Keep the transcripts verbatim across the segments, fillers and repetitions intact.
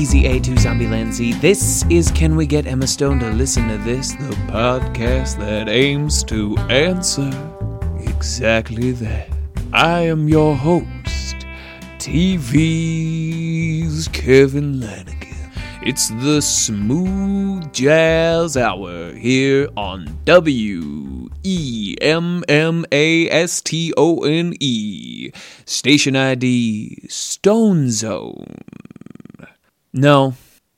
Easy A to Zombieland Z. This is Can We Get Emma Stone to Listen to This? The podcast that aims to answer exactly that. I am your host, T V's Kevin Lanigan. It's the Smooth Jazz Hour here on W E M M A S T O N E. Station I D, Stone Zone. No,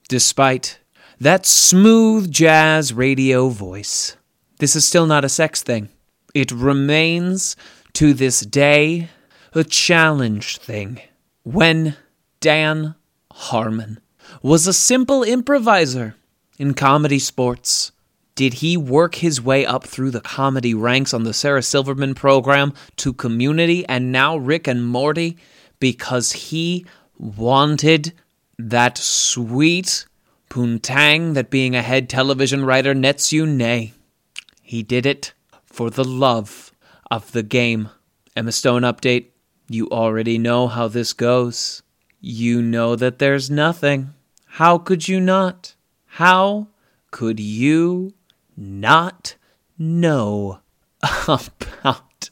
despite that smooth jazz radio voice, this is still not a sex thing. It remains, to this day, a challenge thing. When Dan Harmon was a simple improviser in comedy sports, did he work his way up through the comedy ranks on the Sarah Silverman program to Community and now Rick and Morty because he wanted that sweet poontang that being a head television writer nets you? Nay, he did it for the love of the game. Emma Stone update, you already know how this goes. You know that there's nothing. How could you not? How could you not know about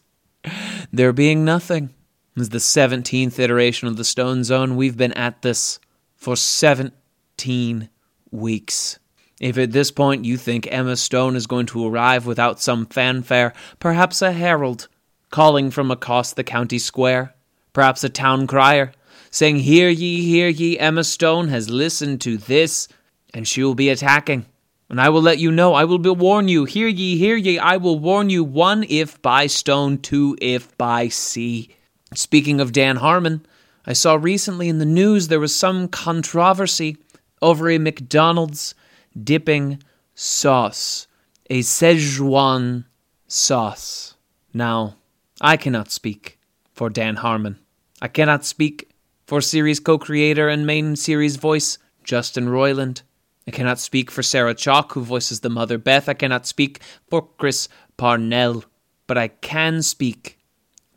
there being nothing? This is the seventeenth iteration of the Stone Zone. We've been at this for seventeen weeks. If at this point you think Emma Stone is going to arrive without some fanfare, perhaps a herald calling from across the county square, perhaps a town crier saying, "Hear ye, hear ye, Emma Stone has listened to this, and she will be attacking." And I will let you know, I will be warn you, hear ye, hear ye, I will warn you, one, if by stone, two, if by sea. Speaking of Dan Harmon, I saw recently in the news there was some controversy over a McDonald's dipping sauce, a Szechuan sauce. Now, I cannot speak for Dan Harmon. I cannot speak for series co-creator and main series voice, Justin Roiland. I cannot speak for Sarah Chalke, who voices the Mother Beth. I cannot speak for Chris Parnell. But I can speak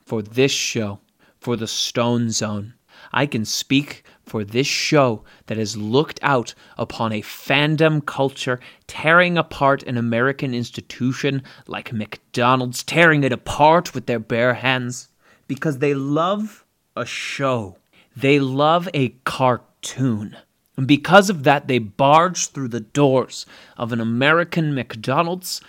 for this show, for the Stone Zone. I can speak for this show that has looked out upon a fandom culture tearing apart an American institution like McDonald's, tearing it apart with their bare hands, because they love a show. They love a cartoon. And because of that, they barge through the doors of an American McDonald's,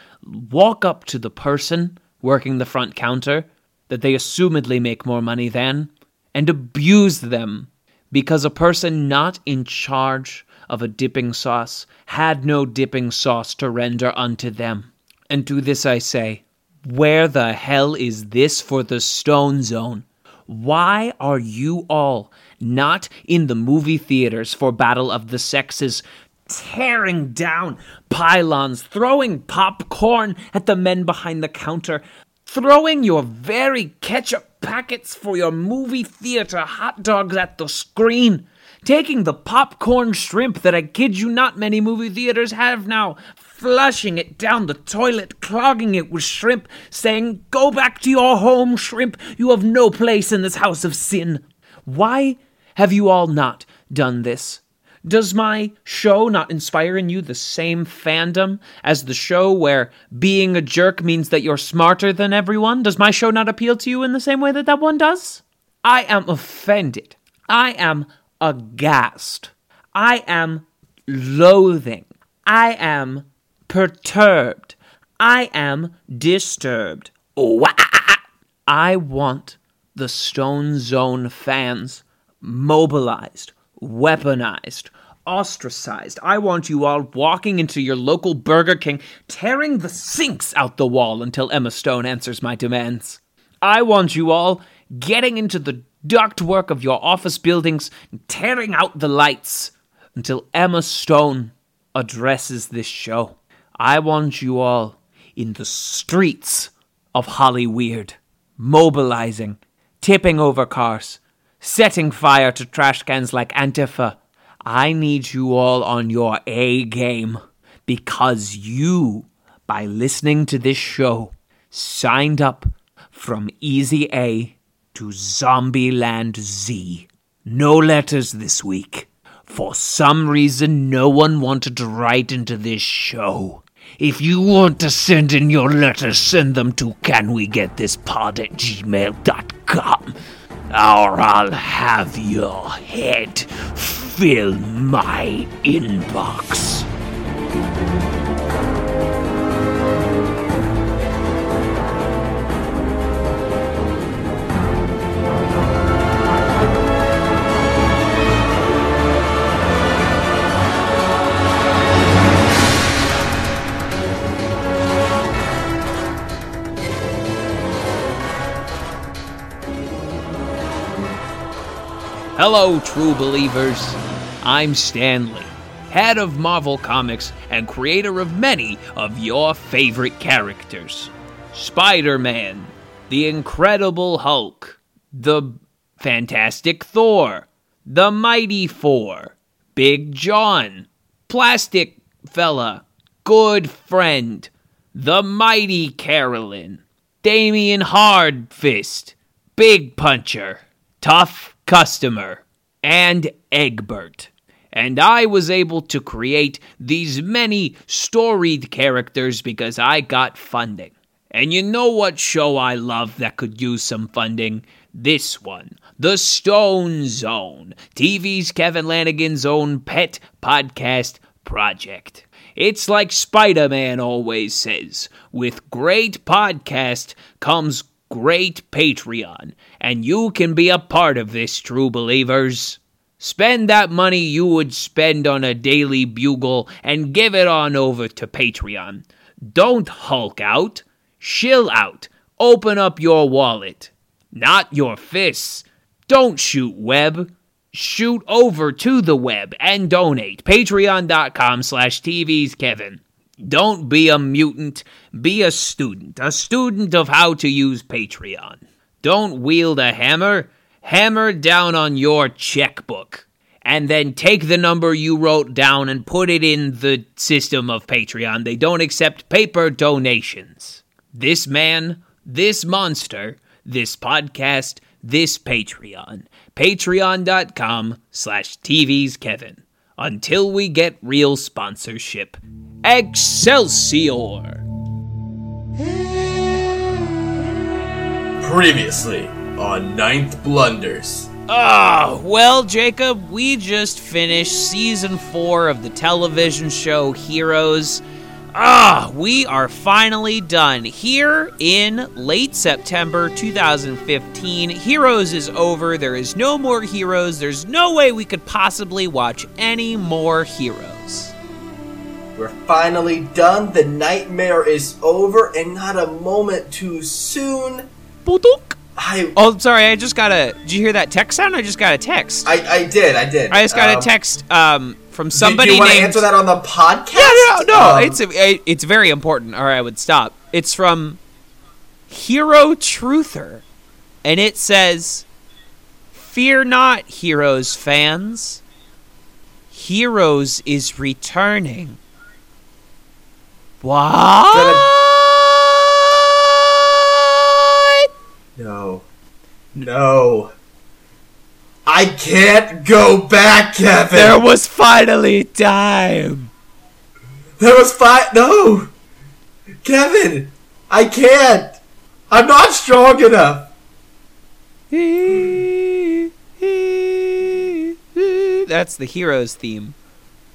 walk up to the person working the front counter that they assumedly make more money than, and abuse them because a person not in charge of a dipping sauce had no dipping sauce to render unto them. And to this I say, where the hell is this for the Stone Zone? Why are you all not in the movie theaters for Battle of the Sexes, tearing down pylons, throwing popcorn at the men behind the counter, throwing your very ketchup packets for your movie theater hot dogs at the screen, taking the popcorn shrimp that I kid you not many movie theaters have now, flushing it down the toilet, clogging it with shrimp, saying, "Go back to your home, shrimp. You have no place in this house of sin." Why have you all not done this? Does my show not inspire in you the same fandom as the show where being a jerk means that you're smarter than everyone? Does my show not appeal to you in the same way that that one does? I am offended. I am aghast. I am loathing. I am perturbed. I am disturbed. I want the Stone Zone fans mobilized, weaponized, ostracized. I want you all walking into your local Burger King, tearing the sinks out the wall until Emma Stone answers my demands. I want you all getting into the ductwork of your office buildings and tearing out the lights until Emma Stone addresses this show. I want you all in the streets of Hollyweird, mobilizing, tipping over cars, setting fire to trash cans like Antifa. I need you all on your A game, because you, by listening to this show, signed up from Easy A to Zombieland Z. No letters this week. For some reason, no one wanted to write into this show. If you want to send in your letters, send them to canwegetthispod at gmail dot com, or I'll have your head fill my inbox. Hello, true believers. I'm Stanley, head of Marvel Comics and creator of many of your favorite characters. Spider-Man, the Incredible Hulk, the Fantastic Thor, the Mighty Four, Big John, Plastic Fella, Good Friend, the Mighty Carolyn, Damien Hardfist, Big Puncher, Tough Customer, and Egbert. And I was able to create these many storied characters because I got funding. And you know what show I love that could use some funding? This one, The Stone Zone, T V's Kevin Lanigan's own pet podcast project. It's like Spider-Man always says, with great podcast comes great Patreon, and you can be a part of this, true believers. Spend that money you would spend on a Daily Bugle and give it on over to Patreon. Don't hulk out. Shill out. Open up your wallet. Not your fists. Don't shoot web. Shoot over to the web and donate. Patreon dot com slash T V's Kevin. Don't be a mutant, be a student, a student of how to use Patreon. Don't wield a hammer, hammer down on your checkbook, and then take the number you wrote down and put it in the system of Patreon. They don't accept paper donations. This man, this monster, this podcast, this Patreon. Patreon dot com slash T V's Kevin. Until we get real sponsorship. Excelsior! Previously on Ninth Blunders. Ah, oh, well, Jacob, we just finished season four of the television show Heroes. Ah, oh, we are finally done. Here in late September two thousand fifteen, Heroes is over. There is no more Heroes. There's no way we could possibly watch any more Heroes. We're finally done. The nightmare is over, and not a moment too soon. I, oh, sorry. I just got a. Did you hear that text sound? I just got a text. I, I did. I did. I just got um, a text um, from somebody. Do you want named, to answer that on the podcast? Yeah, no, no. Um, it's a, it's very important, or I would stop. It's from Hiro Truther, and it says, "Fear not, Heroes fans. Heroes is returning." What? No. No. I can't go back, Kevin. There was finally time. There was fi- No. Kevin, I can't. I'm not strong enough. That's the Heroes theme.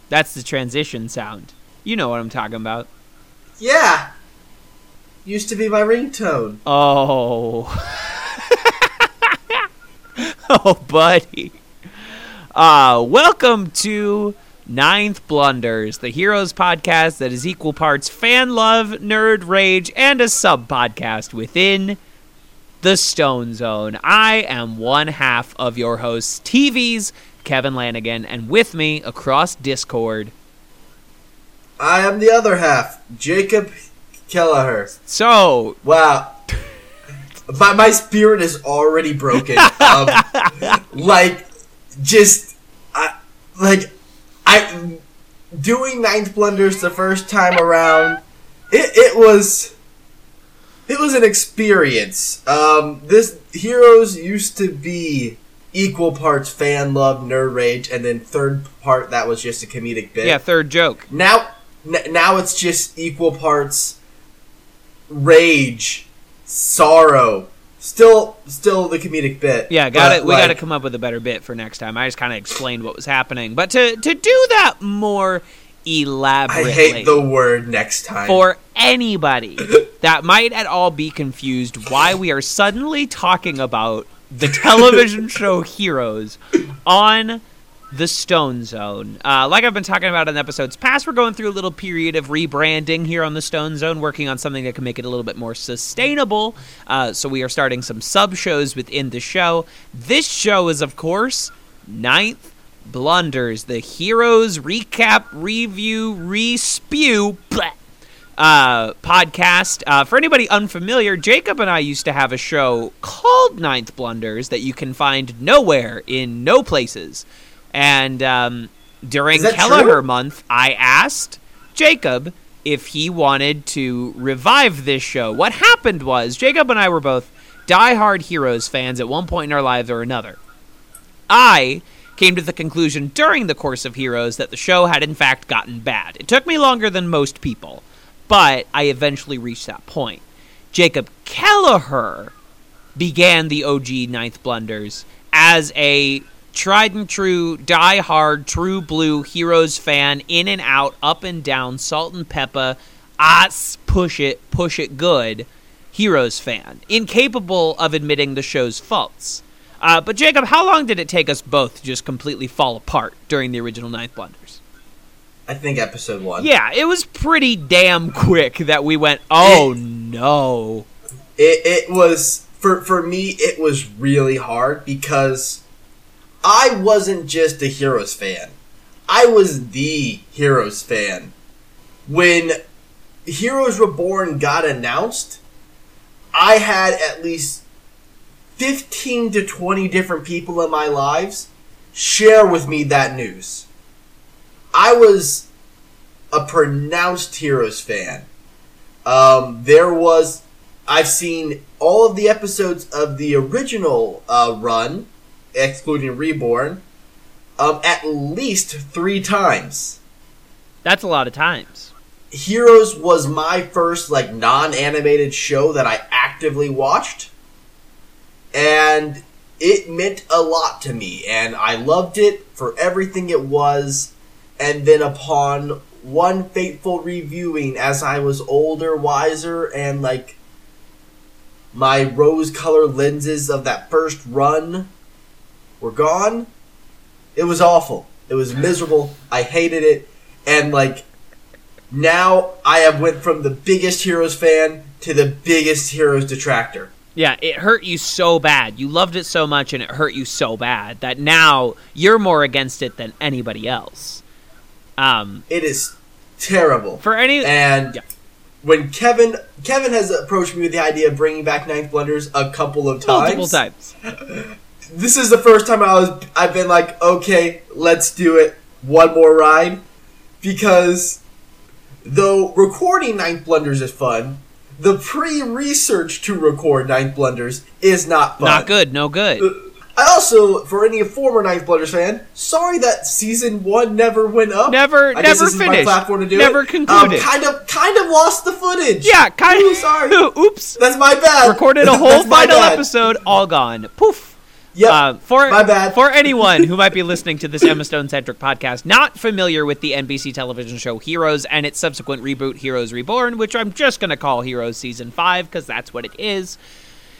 That's the transition sound. You know what I'm talking about. Yeah. Used to be my ringtone. Oh. Oh, buddy. Uh, welcome to Ninth Blunders, the Heroes podcast that is equal parts fan love, nerd rage, and a sub-podcast within the Stone Zone. I am one half of your hosts, T V's Kevin Lanigan, and with me across Discord, I am the other half, Jacob Kelleher. So... Wow. My, my spirit is already broken. Um, like, just... I, like, I... Doing Ninth Blunders the first time around, it, it was... It was an experience. Um, this... Heroes used to be equal parts fan love, nerd rage, and then third part that was just a comedic bit. Yeah, third joke. Now, n- now it's just equal parts rage, sorrow. Still, still the comedic bit. Yeah, got it. We like, got to come up with a better bit for next time. I just kind of explained what was happening, but to to do that more elaborately. I hate the word next time. For anybody that might at all be confused why we are suddenly talking about the television show Heroes on the Stone Zone. Uh, like I've been talking about in episodes past, we're going through a little period of rebranding here on the Stone Zone, working on something that can make it a little bit more sustainable. Uh, so we are starting some sub-shows within the show. This show is, of course, Ninth Blunders, the Heroes Recap, Review, Respew, bleh, uh, podcast. Uh, for anybody unfamiliar, Jacob and I used to have a show called Ninth Blunders that you can find nowhere in no places. And um, during Kelleher true? month, I asked Jacob if he wanted to revive this show. What happened was Jacob and I were both diehard Heroes fans at one point in our lives or another. I came to the conclusion during the course of Heroes that the show had in fact gotten bad. It took me longer than most people, but I eventually reached that point. Jacob Kelleher began the O G Ninth Blunders as a tried and true, die hard, true blue Heroes fan, in and out, up and down, salt and pepper, ah, push it, push it good, Heroes fan, incapable of admitting the show's faults. Uh, but Jacob, how long did it take us both to just completely fall apart during the original Ninth Blunders? I think episode one. Yeah, it was pretty damn quick that we went, oh it, no. It, it was, for, for me, it was really hard because I wasn't just a Heroes fan. I was the Heroes fan. When Heroes Reborn got announced, I had at least fifteen to twenty different people in my lives share with me that news. I was a pronounced Heroes fan. Um, there was... I've seen all of the episodes of the original uh, run, excluding Reborn, um, at least three times. That's a lot of times. Heroes was my first like non-animated show that I actively watched, and it meant a lot to me, and I loved it for everything it was. And then upon one fateful reviewing, as I was older, wiser, and like my rose-colored lenses of that first run were gone. It was awful. It was miserable. I hated it. And like now I have went from the biggest Heroes fan to the biggest Heroes detractor. Yeah, it hurt you so bad. You loved it so much and it hurt you so bad that now you're more against it than anybody else. Um It is terrible. For any and yeah. When Kevin Kevin has approached me with the idea of bringing back Ninth Blunders a couple of times. Multiple times. This is the first time I was, I've been like, okay, let's do it one more ride. Because though recording Ninth Blunders is fun, the pre-research to record Ninth Blunders is not fun. Not good, no good. I also, for any former Ninth Blunders fan, sorry that season one never went up. Never, I never guess this finished. Is my platform to do never it. Concluded. Um, kind of, kind of lost the footage. Yeah, kind of. Sorry. Oops. That's my bad. Recorded a whole final bad. episode, all gone. Poof. Yep, uh, for, my bad. For anyone who might be listening to this Emma Stone-centric podcast not familiar with the N B C television show Heroes and its subsequent reboot, Heroes Reborn, which I'm just going to call Heroes Season five because that's what it is,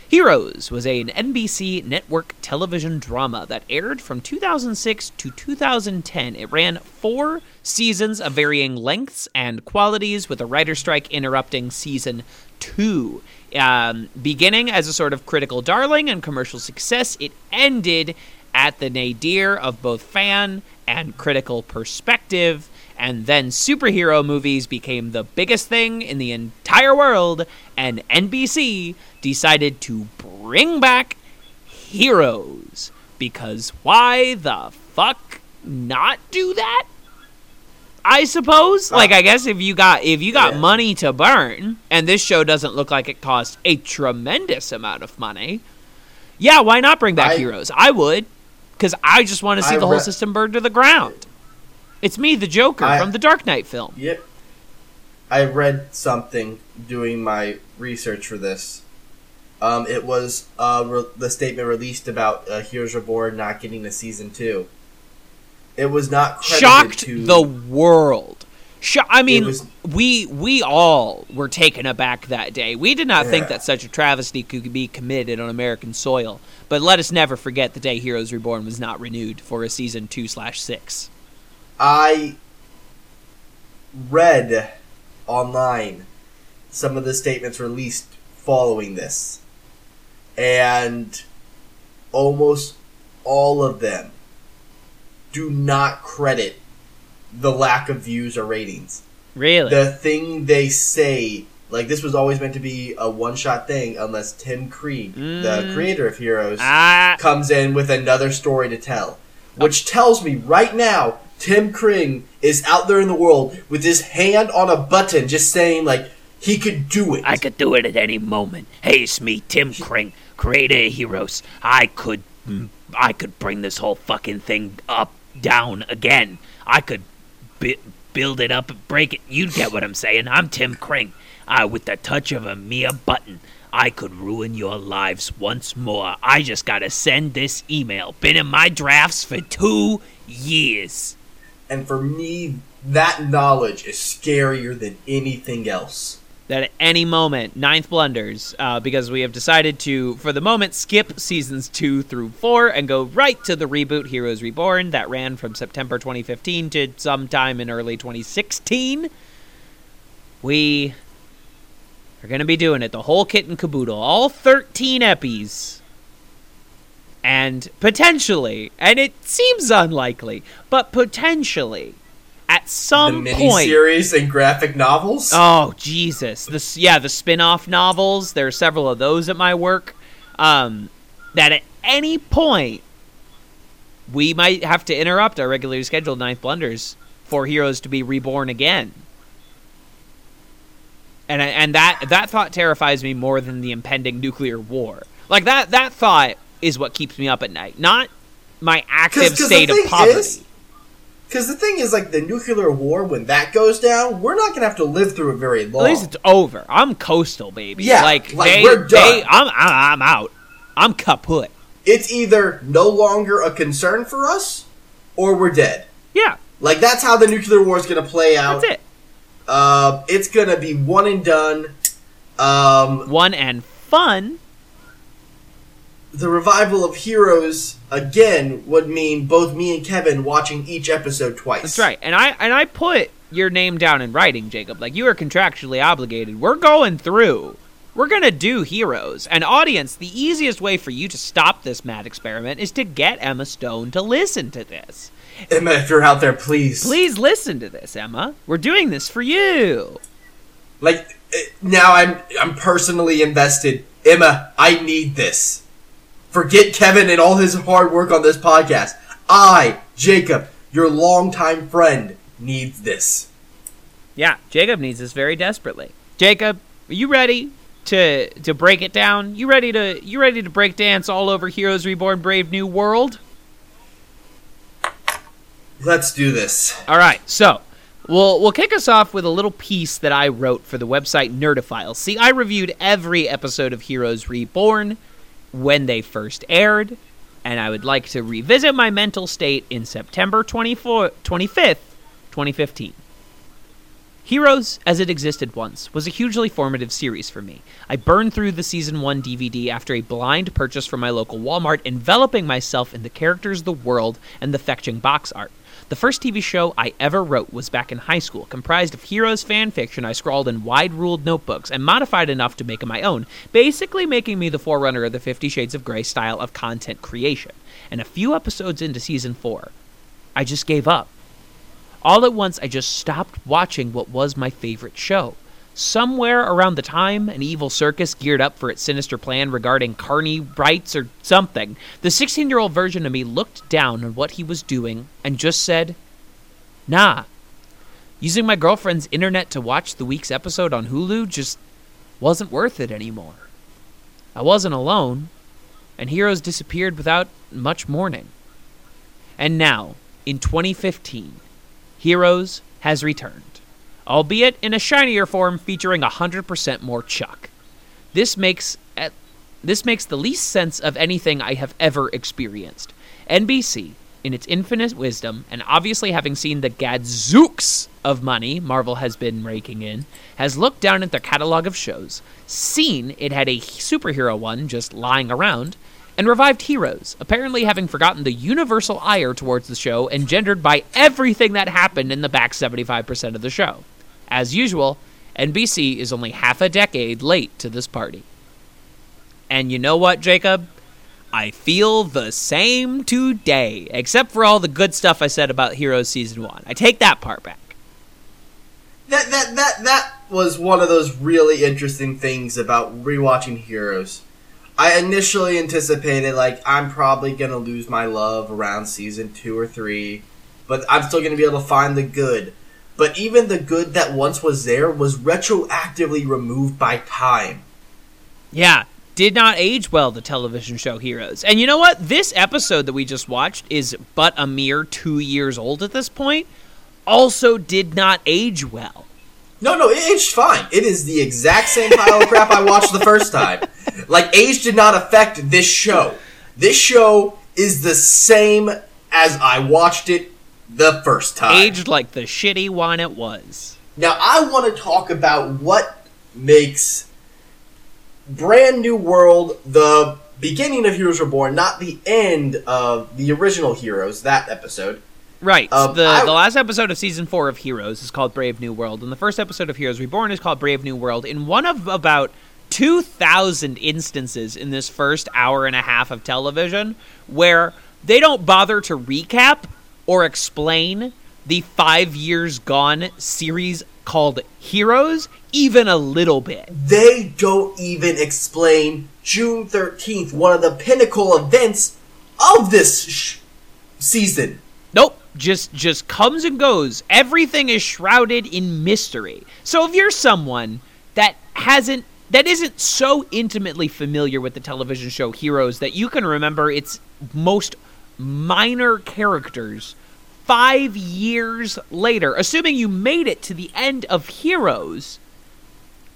Heroes was an N B C network television drama that aired from two thousand six to two thousand ten. It ran four seasons of varying lengths and qualities, with a writer strike interrupting Season two. Um, beginning as a sort of critical darling and commercial success, it ended at the nadir of both fan and critical perspective, and then superhero movies became the biggest thing in the entire world, and N B C decided to bring back Heroes, because why the fuck not do that? I suppose, like, I guess if you got if you got yeah. money to burn, and this show doesn't look like it cost a tremendous amount of money, yeah, why not bring back I, Heroes? I would. because I just want to see I the whole re- system burned to the ground. It's me, the Joker, I, from the Dark Knight film. Yep. I read something doing my research for this. Um, it was uh, re- the statement released about uh, Heroes Reborn not getting a season two. It was not credited shocked to... the world. Sho- I mean, was... we we all were taken aback that day. We did not yeah. think that such a travesty could be committed on American soil. But let us never forget the day Heroes Reborn was not renewed for a season two slash six. I read online some of the statements released following this, and almost all of them do not credit the lack of views or ratings. Really? The thing they say, like, this was always meant to be a one-shot thing unless Tim Kring, mm. the creator of Heroes, ah. comes in with another story to tell. Which oh. tells me right now, Tim Kring is out there in the world with his hand on a button just saying, like, he could do it. I could do it at any moment. Hey, it's me, Tim Kring, creator of Heroes. I could, I could bring this whole fucking thing up, down again. I could... B- build it up and break it. You get what I'm saying. I'm Tim Kring. I, with the touch of a mere button, I could ruin your lives once more. I just gotta send this email. Been in my drafts for two years. And for me, that knowledge is scarier than anything else. That at any moment, Ninth Blunders, uh, because we have decided to, for the moment, skip seasons two through four and go right to the reboot Heroes Reborn that ran from September twenty fifteen to sometime in early twenty sixteen. We are going to be doing it, the whole kit and caboodle, all thirteen episodes. And potentially, and it seems unlikely, but potentially... at some the point, the miniseries and graphic novels. Oh Jesus! This, yeah, the spin-off novels. There are several of those at my work. Um, that at any point, we might have to interrupt our regularly scheduled Ninth Blunders for Heroes to be reborn again. And and that that thought terrifies me more than the impending nuclear war. Like that that thought is what keeps me up at night, not my active Cause, cause state of poverty. Is- Because the thing is, like, the nuclear war, when that goes down, we're not going to have to live through it very long. At least it's over. I'm coastal, baby. Yeah, like, like they, we're done. They, I'm, I'm out. I'm kaput. It's either no longer a concern for us, or we're dead. Yeah. Like, that's how the nuclear war is going to play out. That's it. Uh, it's going to be one and done. Um, one and fun. The revival of Heroes again would mean both me and Kevin watching each episode twice. That's right. And I and I put your name down in writing, Jacob. Like, you are contractually obligated. We're going through. We're going to do Heroes. And audience, the easiest way for you to stop this mad experiment is to get Emma Stone to listen to this. Emma, if you're out there, please. Please listen to this, Emma. We're doing this for you. Like, now I'm I'm personally invested. Emma, I need this. Forget Kevin and all his hard work on this podcast. I, Jacob, your longtime friend, needs this. Yeah, Jacob needs this very desperately. Jacob, are you ready to to break it down? You ready to you ready to break dance all over Heroes Reborn Brave New World? Let's do this. All right, so We'll we'll kick us off with a little piece that I wrote for the website Nerdophiles. See, I reviewed every episode of Heroes Reborn when they first aired, and I would like to revisit my mental state in September twenty-fifth, twenty fifteen. Heroes, as it existed once, was a hugely formative series for me. I burned through the Season one D V D after a blind purchase from my local Walmart, enveloping myself in the characters, the world, and the fetching box art. The first T V show I ever wrote was back in high school, comprised of Heroes fan fiction I scrawled in wide-ruled notebooks and modified enough to make it my own, basically making me the forerunner of the Fifty Shades of Grey style of content creation. And a few episodes into Season four, I just gave up. All at once, I just stopped watching what was my favorite show. Somewhere around the time an evil circus geared up for its sinister plan regarding carny rights or something, the sixteen-year-old version of me looked down on what he was doing and just said, nah. Using my girlfriend's internet to watch the week's episode on Hulu just wasn't worth it anymore. I wasn't alone, and Heroes disappeared without much mourning. And now, in twenty fifteen, Heroes has returned, albeit in a shinier form featuring one hundred percent more Chuck. This makes at, this makes the least sense of anything I have ever experienced. N B C, in its infinite wisdom, and obviously having seen the gadzooks of money Marvel has been raking in, has looked down at their catalog of shows, seen it had a superhero one just lying around, and revived Heroes, apparently having forgotten the universal ire towards the show engendered by everything that happened in the back seventy-five percent of the show. As usual, N B C is only half a decade late to this party. And you know what, Jacob? I feel the same today, except for all the good stuff I said about Heroes Season one. I take that part back. That that that that was one of those really interesting things about rewatching Heroes. I initially anticipated, like, I'm probably going to lose my love around Season two or three, but I'm still going to be able to find the good. But even the good that once was there was retroactively removed by time. Yeah. Did not age well, the television show Heroes. And you know what? This episode that we just watched is but a mere two years old at this point. Also did not age well. No, no, it aged fine. It is the exact same pile of crap I watched the first time. Like, age did not affect this show. This show is the same as I watched it the first time. Aged like the shitty one it was. Now, I want to talk about what makes Brand New World, the beginning of Heroes Reborn, not the end of the original Heroes, that episode. Right. Um, the, I, the last episode of Season four of Heroes is called Brave New World, and the first episode of Heroes Reborn is called Brave New World. In one of about two thousand instances in this first hour and a half of television where they don't bother to recap or explain the five years gone series called Heroes even a little bit. They don't even explain June thirteenth, one of the pinnacle events of this sh- season. Nope, just just comes and goes. Everything is shrouded in mystery. So if you're someone that hasn't that isn't so intimately familiar with the television show Heroes that you can remember its most minor characters five years later, assuming you made it to the end of Heroes,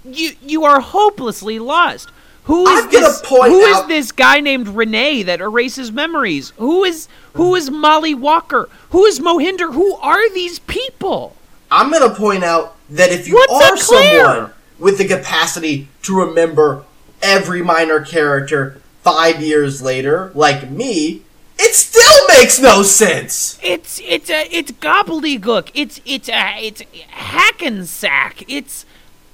you you are hopelessly lost. Who is I'm this? Point who out- is this guy named Renee that erases memories? Who is who is Molly Walker? Who is Mohinder? Who are these people? I'm gonna point out that if you What's are someone with the capacity to remember every minor character five years later, like me, it still makes no sense. It's it's a it's gobbledygook. It's it's a it's hackensack. It's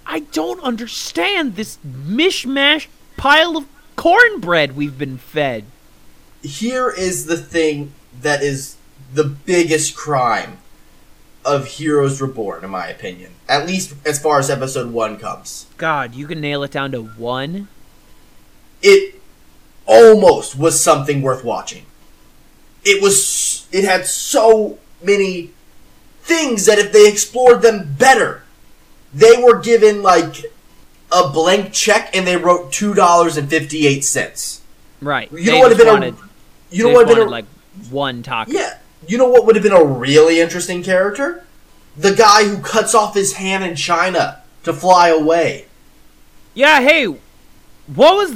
I don't understand this mishmash pile of cornbread we've been fed. Here is the thing that is the biggest crime of Heroes Reborn, in my opinion. At least as far as episode one comes. God, you can nail it down to one? It almost was something worth watching. It was. It had so many things that if they explored them better, they were given like a blank check and they wrote two dollars and fifty eight cents. Right. You know what would have been wanted, a. You know what would have been a, like one taco. Yeah. You know what would have been a really interesting character? The guy who cuts off his hand in China to fly away. Yeah. Hey, what was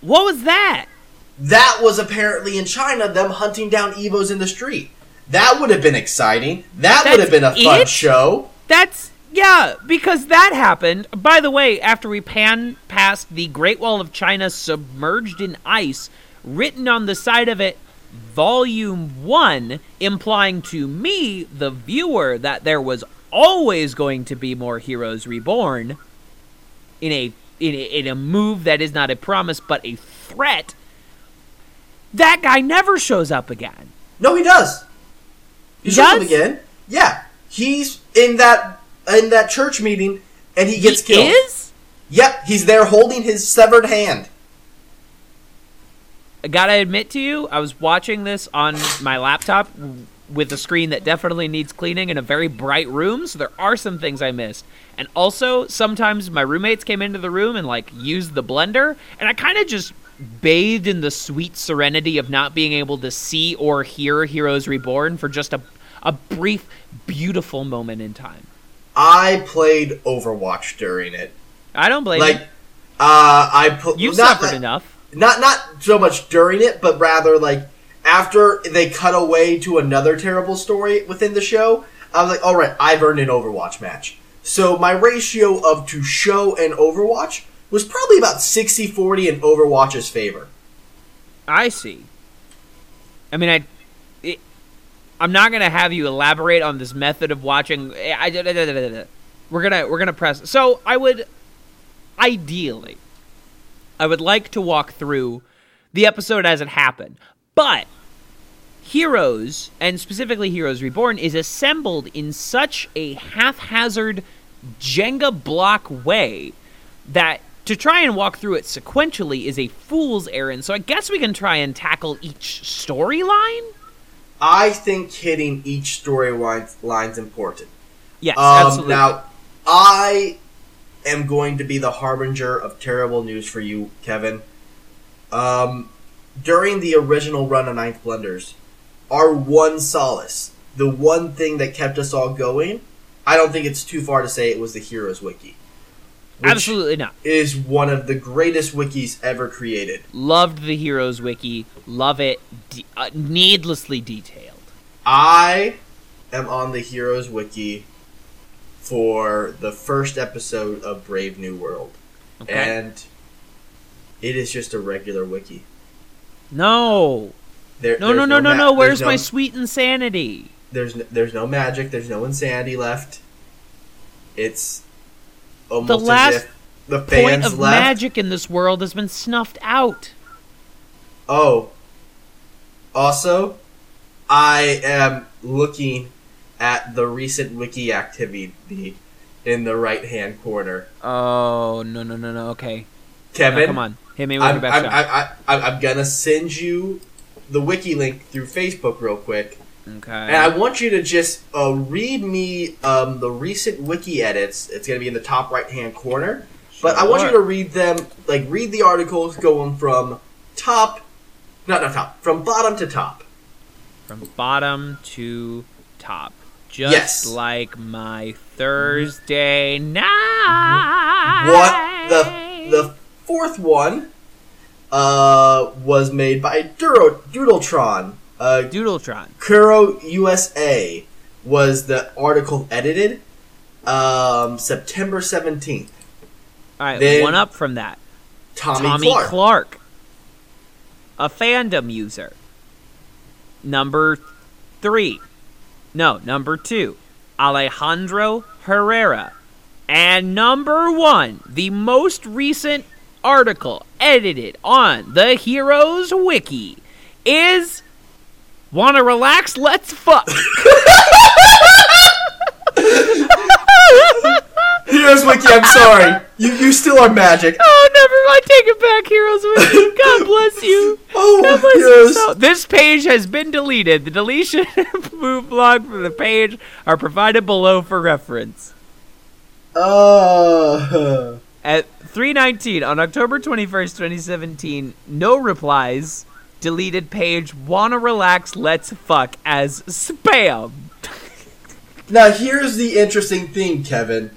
what was that? That was apparently in China, them hunting down Evos in the street. That would have been exciting. That That's would have been a fun it? show. That's, yeah, because that happened. By the way, after we pan past the Great Wall of China submerged in ice, written on the side of it, Volume one, implying to me, the viewer, that there was always going to be more Heroes Reborn in a, in a, in a move that is not a promise but a threat. That guy never shows up again. No, he does. He, he shows does? up again. Yeah, he's in that in that church meeting, and he gets he killed. He is? Yep, he's there holding his severed hand. I gotta admit to you, I was watching this on my laptop with a screen that definitely needs cleaning in a very bright room, so there are some things I missed. And also, sometimes my roommates came into the room and, like, used the blender, and I kind of just bathed in the sweet serenity of not being able to see or hear Heroes Reborn for just a a brief, beautiful moment in time. I played Overwatch during it. I don't blame like, you. Uh, I put you not, suffered like, enough. Not not so much during it, but rather like after they cut away to another terrible story within the show. I was like, all right, I've earned an Overwatch match. So my ratio of to show and Overwatch was probably about sixty forty in Overwatch's favor. I see. I mean, I, it, I'm not going to have you elaborate on this method of watching. I, I, I, I, we're gonna we're gonna press. So I would, ideally, I would like to walk through the episode as it happened. But Heroes, and specifically Heroes Reborn, is assembled in such a haphazard Jenga block way that to try and walk through it sequentially is a fool's errand, so I guess we can try and tackle each storyline? I think hitting each storyline is important. Yes, um, absolutely. Now, I am going to be the harbinger of terrible news for you, Kevin. Um, during the original run of Ninth Blenders, our one solace, the one thing that kept us all going, I don't think it's too far to say it was the Heroes Wiki. Absolutely not. Is one of the greatest wikis ever created. Loved the Heroes Wiki. Love it. De- uh, needlessly detailed. I am on the Heroes Wiki for the first episode of Brave New World. Okay. And it is just a regular wiki. No. There, no, no, no, no, ma- no. Where's no, my sweet insanity? There's no, there's no magic. There's no insanity left. It's almost the last as if the fans point of left. Magic in this world has been snuffed out. Oh. Also, I am looking at the recent wiki activity in the right-hand corner. Oh, no, no, no, no. Okay. Kevin. No, come on. Hit me with your best shot. I, I, I, I'm going to send you the wiki link through Facebook real quick. Okay. And I want you to just uh, read me um, the recent wiki edits. It's going to be in the top right-hand corner. Sure. But I want you to read them, like read the articles going from top, not not top, from bottom to top. From bottom to top. Just yes. Like my Thursday night. What the the fourth one uh, was made by Duro, Doodletron. Uh, Doodletron. Kuro U S A was the article edited um, September seventeenth. All right, then one up from that. Tommy, Tommy Clark. Clark, a fandom user. Number three. No, number two, Alejandro Herrera. And number one, the most recent article edited on the Heroes Wiki is... Wanna relax? Let's fuck. Heroes Wiki, I'm sorry. You you still are magic. Oh, never mind. Take it back, Heroes Wiki. God bless you. Oh, God bless you. So, this page has been deleted. The deletion move log for the page are provided below for reference. Uh. At three nineteen on October twenty-first, twenty seventeen, no replies. Deleted page, wanna relax, let's fuck, as spam. Now, here's the interesting thing, Kevin.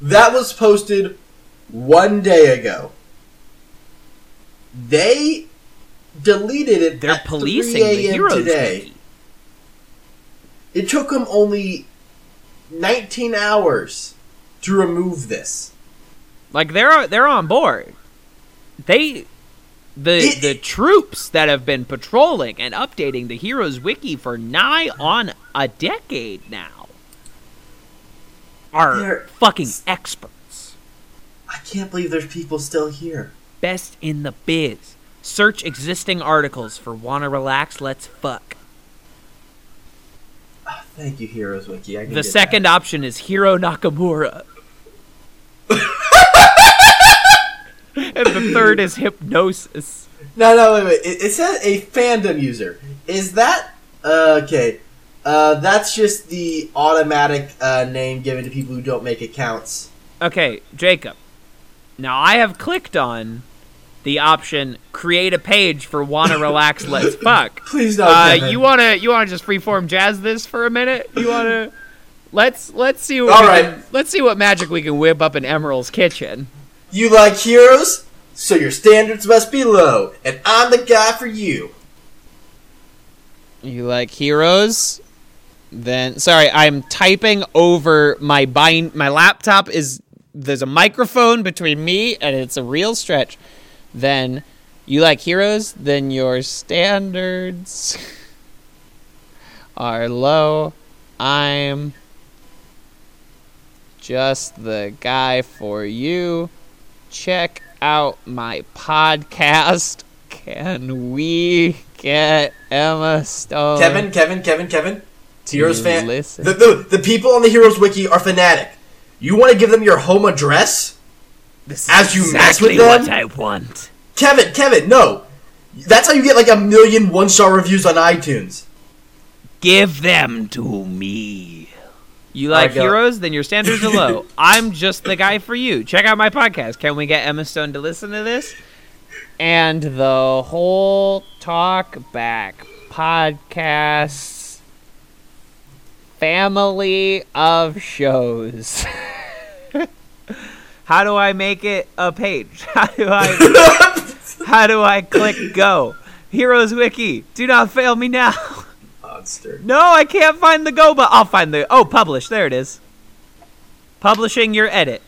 That was posted one day ago. They deleted it. They're at policing the Heroes today. Wiki. It took them only nineteen hours to remove this. Like, they're they're on board. They... The it, the troops that have been patrolling and updating the Heroes Wiki for nigh on a decade now are fucking experts. I can't believe there's people still here. Best in the biz. Search existing articles for Wanna Relax, Let's Fuck. Oh, thank you, Heroes Wiki. I the second that. option is Hiro Nakamura. And the third is hypnosis. No, no, wait, wait. It, it says a fandom user. Is that... Uh, okay. Uh, that's just the automatic uh, name given to people who don't make accounts. Okay, Jacob. Now, I have clicked on the option, create a page for Wanna Relax, Let's Fuck. Please don't. Uh, you wanna you wanna just freeform jazz this for a minute? You wanna let's let's see what All right. can, let's see what magic we can whip up in Emerald's kitchen. You like heroes, so your standards must be low, and I'm the guy for you. You like heroes? Then sorry, I'm typing over my bind. My laptop is there's a microphone between me, and it's a real stretch. Then you like heroes? Then your standards are low. I'm just the guy for you. Check out my podcast. Can we get Emma Stone? Kevin, Kevin, Kevin, Kevin. Heroes fan. Listen. The, the the people on the Heroes Wiki are fanatic. You want to give them your home address? This as is you exactly mess with them? What I want. Kevin, Kevin, no. That's how you get like a million one-star reviews on iTunes. Give them to me. You like heroes? Then your standards are low. I'm just the guy for you. Check out my podcast. Can we get Emma Stone to listen to this? And the whole Talk Back Podcast family of shows. How do I make it a page? How do I How do I click go? Heroes Wiki, do not fail me now. Monster. No, I can't find the go, but I'll find the oh, publish. There it is. Publishing your edit.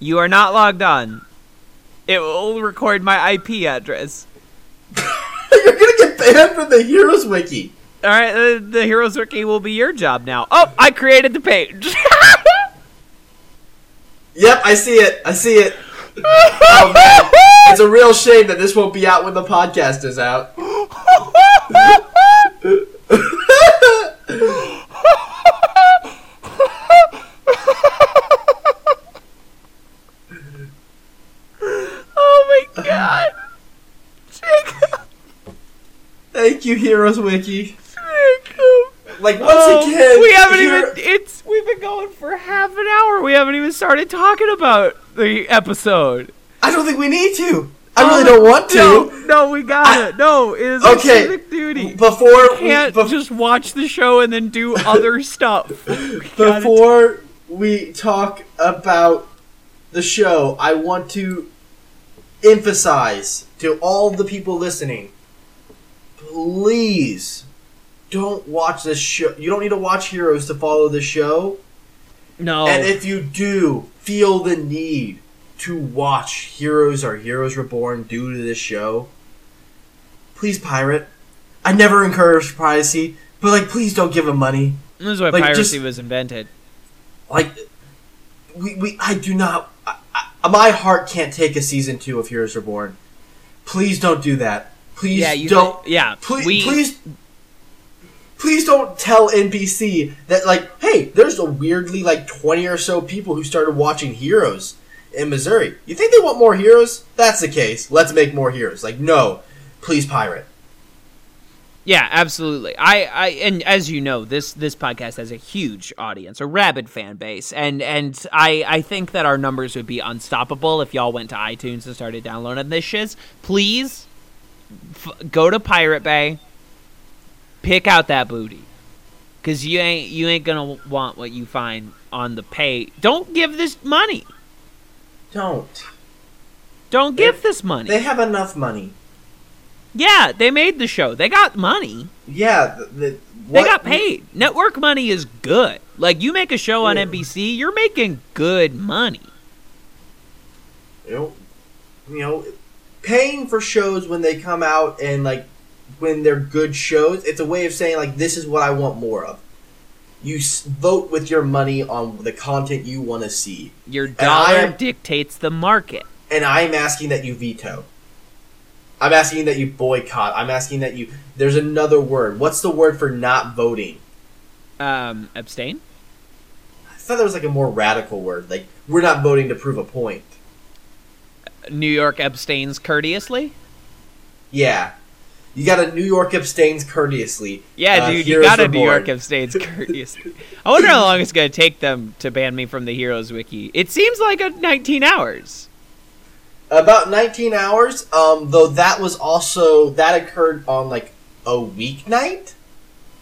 You are not logged on. It will record my I P address. You're gonna get banned from the Heroes Wiki. All right, the, the Heroes Wiki will be your job now. Oh, I created the page. Yep, I see it. I see it. Oh, man. It's a real shame that this won't be out when the podcast is out. Oh my god. Jacob. Thank you, Heroes Wiki. Like once oh, again, we haven't Hero- even it's we've been going for half an hour. We haven't even started talking about the episode. I don't think we need to. I oh, really don't want to. No, no we gotta. I, no, it is okay. A civic duty. Before we can't be- just watch the show and then do other stuff. We before t- we talk about the show, I want to emphasize to all the people listening, please. Don't watch this show. You don't need to watch Heroes to follow the show. No. And if you do feel the need to watch Heroes or Heroes Reborn due to this show, please pirate. I never encourage piracy, but like, please don't give them money. This is why like, piracy just, was invented. Like, we, we I do not. I, I, my heart can't take a season two of Heroes Reborn. Please don't do that. Please yeah, you don't. Th- yeah. Please. We, please Please don't tell N B C that, like, hey, there's a weirdly, like, twenty or so people who started watching Heroes in Missouri. You think they want more Heroes? That's the case. Let's make more Heroes. Like, no. Please pirate. Yeah, absolutely. I, I and as you know, this this podcast has a huge audience, a rabid fan base, and and I, I think that our numbers would be unstoppable if y'all went to iTunes and started downloading this shiz. Please f- go to Pirate Bay. Pick out that booty, cause you ain't you ain't gonna want what you find on the pay. Don't give this money. Don't. Don't give they, this money. They have enough money. Yeah, they made the show. They got money. Yeah, the, the, what, they got paid. Network money is good. Like you make a show on yeah. N B C, you're making good money. You know, you know, paying for shows when they come out and like. When they're good shows, it's a way of saying, like, this is what I want more of. You s- vote with your money on the content you want to see. Your dollar am, dictates the market. And I'm asking that you veto. I'm asking that you boycott. I'm asking that you... There's another word. What's the word for not voting? Um, abstain? I thought there was, like, a more radical word. Like, we're not voting to prove a point. New York abstains courteously? Yeah. You got a New York abstains courteously. Yeah, dude, uh, you got a New York abstains courteously. I wonder how long it's going to take them to ban me from the Heroes Wiki. It seems like a nineteen hours. About nineteen hours, um, though that was also, that occurred on like a weeknight,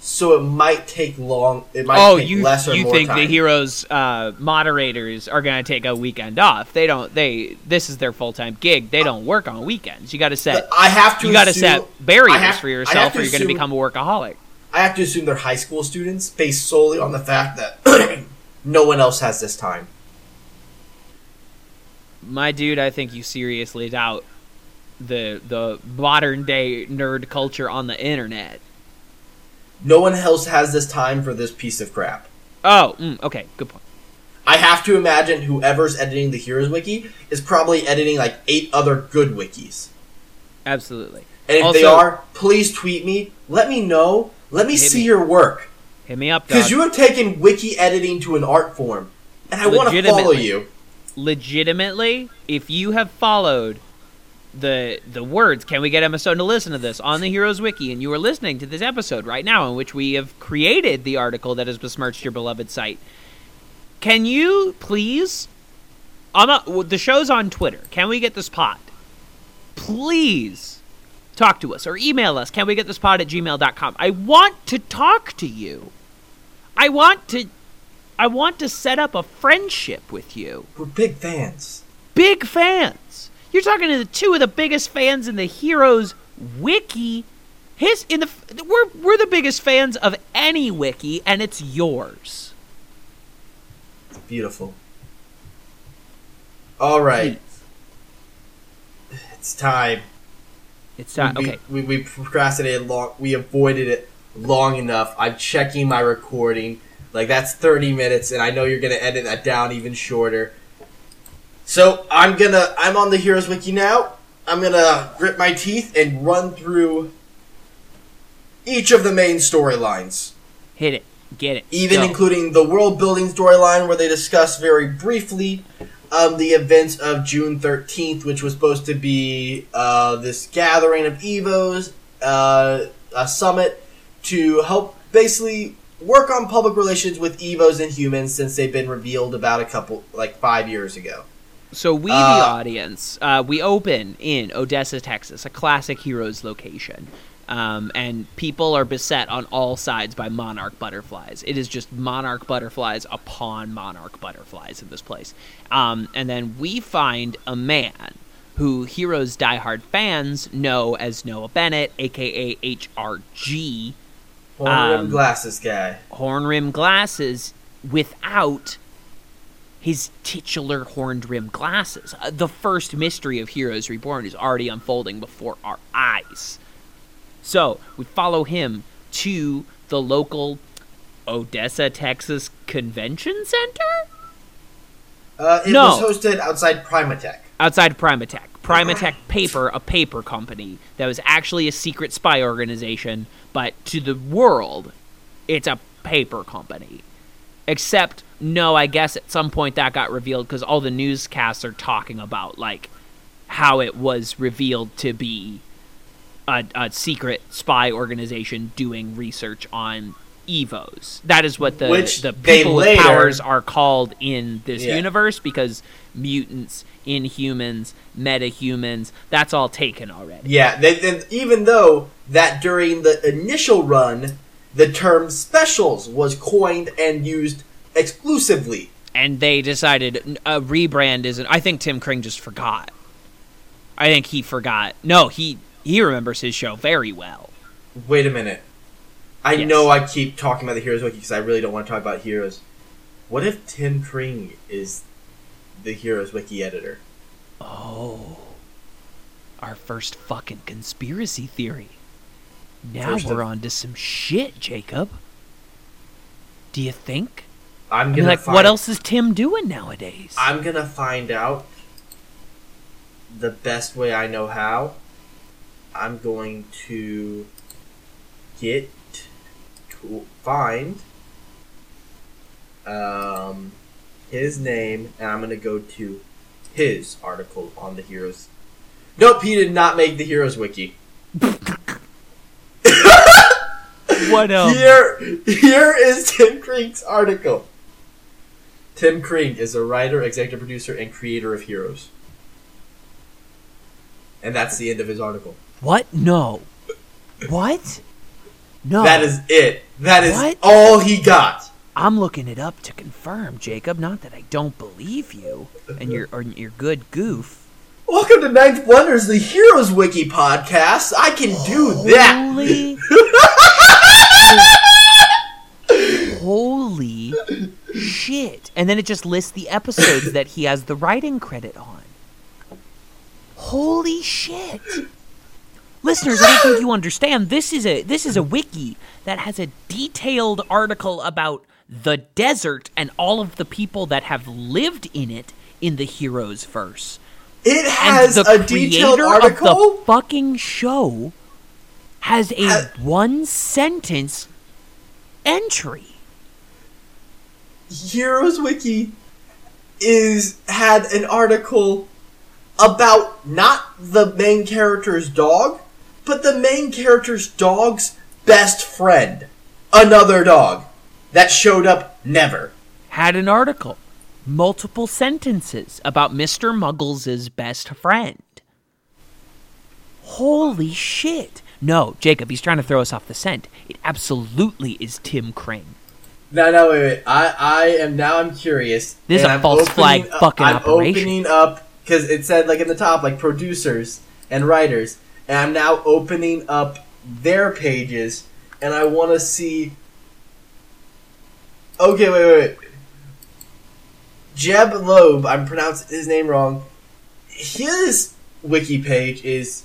so it might take long, it might oh, take you, less or you more think time. The Heroes uh, moderators are going to take a weekend off. They don't, they, this is their full-time gig. They don't work on weekends. You got to set, I have to you got to set barriers have, for yourself or you're going to become a workaholic. I have to assume they're high school students based solely on the fact that no one else has this time. My dude, I think you seriously doubt the the modern day nerd culture on the internet. No one else has this time for this piece of crap. Oh, mm, okay, good point. I have to imagine whoever's editing the Heroes Wiki is probably editing like eight other good wikis. Absolutely. And if also, they are, please tweet me. Let me know. Let me see me. your work. Hit me up, dog. Because you have taken wiki editing to an art form, and I want to follow you. Legitimately, if you have followed the the words, can we get Emma Stone to listen to this on the Heroes Wiki, and you are listening to this episode right now in which we have created the article that has besmirched your beloved site, can you please, I'm not, the show's on Twitter, can we get this pod? Please talk to us or email us, can we get this pod at gmail dot com. I want to talk to you. I want to... I want to set up a friendship with you. We're big fans. Big fans. You're talking to the two of the biggest fans in the Heroes Wiki. His in the we're we're the biggest fans of any wiki, and it's yours. Beautiful. All right, Please. It's time. It's time. We, okay, we, we procrastinated long. We avoided it long enough. I'm checking my recording. Like, that's thirty minutes, and I know you're going to edit that down even shorter. So, I'm going to... I'm on the Heroes Wiki now. I'm going to grit my teeth and run through each of the main storylines. Hit it. Get it. Even Go. Including the world-building storyline, where they discuss very briefly um, the events of June thirteenth, which was supposed to be uh, this gathering of E V Os, uh, a summit, to help basically... work on public relations with E V Os and humans since they've been revealed about a couple, like five years ago. So we, uh, the audience, uh, we open in Odessa, Texas, a classic Heroes location. Um, and people are beset on all sides by monarch butterflies. It is just monarch butterflies upon monarch butterflies in this place. Um, and then we find a man who Heroes diehard fans know as Noah Bennett, a k a. H R G, Horn rim um, glasses guy. Horn rim glasses without his titular horned rim glasses. Uh, the first mystery of Heroes Reborn is already unfolding before our eyes. So we follow him to the local Odessa, Texas convention center? Uh, it no. was hosted outside Primatech. Outside Primatech. Primatech Paper, a paper company that was actually a secret spy organization, but to the world, it's a paper company. Except, no, I guess at some point that got revealed because all the newscasts are talking about, like, how it was revealed to be a, a secret spy organization doing research on E V Os. That is what the, the people with later, powers are called in this yeah. universe, because mutants, inhumans, metahumans, that's all taken already. Yeah, they, they, even though that during the initial run, the term specials was coined and used exclusively. And they decided a rebrand isn't... I think Tim Kring just forgot. I think he forgot. No, he, he remembers his show very well. Wait a minute. I yes. know I keep talking about the Heroes Wiki because I really don't want to talk about Heroes. What if Tim Kring is the Heroes Wiki editor? Oh. Our first fucking conspiracy theory. Now first we're of- on to some shit, Jacob. Do you think? I'm gonna I mean, like, find- what else is Tim doing nowadays? I'm gonna find out the best way I know how. I'm going to get... to find um, his name, and I'm going to go to his article on the Heroes. Nope, he did not make the Heroes Wiki. What else? Here, here is Tim Kring's article. Tim Kring is a writer, executive producer, and creator of Heroes. And that's the end of his article. What? No. What? No. That is it. That is what? All he got. I'm looking it up to confirm, Jacob. Not that I don't believe you and your or your good goof. Welcome to Ninth Wonders, the Heroes Wiki podcast. I can do Holy... that. Holy shit. And then it just lists the episodes that he has the writing credit on. Holy shit. Listeners, I don't think you understand. This is a this is a wiki that has a detailed article about the desert and all of the people that have lived in it in the Heroes verse. It has a detailed article. Of the fucking show has a uh, one sentence entry. Heroes Wiki is had an article about not the main character's dog, but the main character's dog's best friend, another dog that showed up never. Had an article. Multiple sentences about Mister Muggles' best friend. Holy shit. No, Jacob, he's trying to throw us off the scent. It absolutely is Tim Kring. No, no, wait, wait. I, I am, now I'm curious. This is a I'm false flag up, fucking I'm operation. I'm opening up, because it said, like, in the top, like, producers and writers. And I'm now opening up their pages, and I want to see... Okay, wait, wait, wait. Jeb Loeb, I'm pronouncing his name wrong. His wiki page is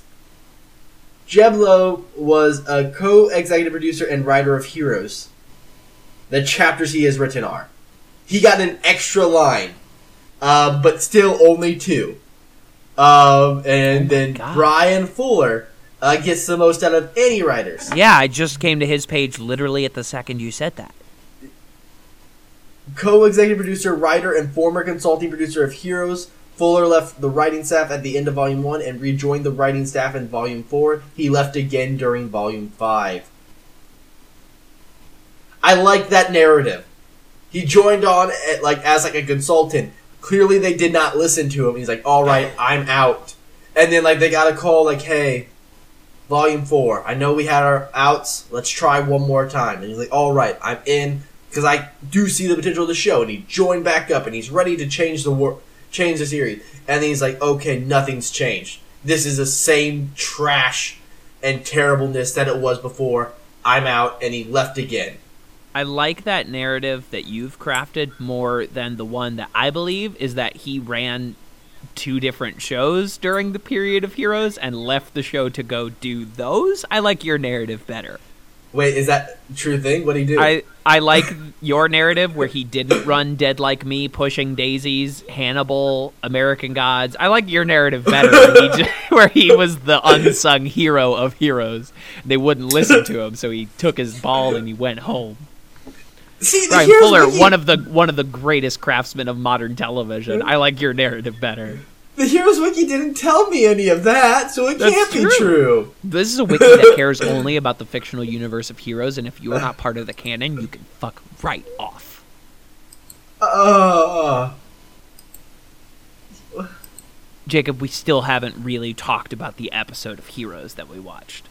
Jeb Loeb was a co-executive producer and writer of Heroes. The chapters he has written are. He got an extra line, uh, but still only two. Um, and oh then God. Brian Fuller uh, gets the most out of any writers. Yeah, I just came to his page literally at the second you said that. Co-executive producer, writer, and former consulting producer of Heroes, Fuller left the writing staff at the end of Volume one and rejoined the writing staff in Volume four. He left again during Volume five. I like that narrative. He joined on at, like as like a consultant. Clearly they did not listen to him. He's like, all right, I'm out. And then like they got a call like, hey, Volume four, I know we had our outs. Let's try one more time. And he's like, all right, I'm in. Because I do see the potential of the show, and he joined back up, and he's ready to change the war- change the series. And then he's like, okay, nothing's changed. This is the same trash and terribleness that it was before. I'm out, and he left again. I like that narrative that you've crafted more than the one that I believe is that he ran two different shows during the period of Heroes and left the show to go do those. I like your narrative better. Wait, is that a true thing? What'd he do? I, I like your narrative where he didn't run Dead Like Me, Pushing Daisies, Hannibal, American Gods. I like your narrative better where he, just, where he was the unsung hero of Heroes. They wouldn't listen to him, so he took his ball and he went home. See, Brian Fuller, he... one of the one of the greatest craftsmen of modern television. I like your narrative better. The Heroes Wiki didn't tell me any of that, so it That's can't be true. true. This is a wiki that cares only about the fictional universe of Heroes, and if you are not part of the canon, you can fuck right off. Uh, Jacob, we still haven't really talked about the episode of Heroes that we watched.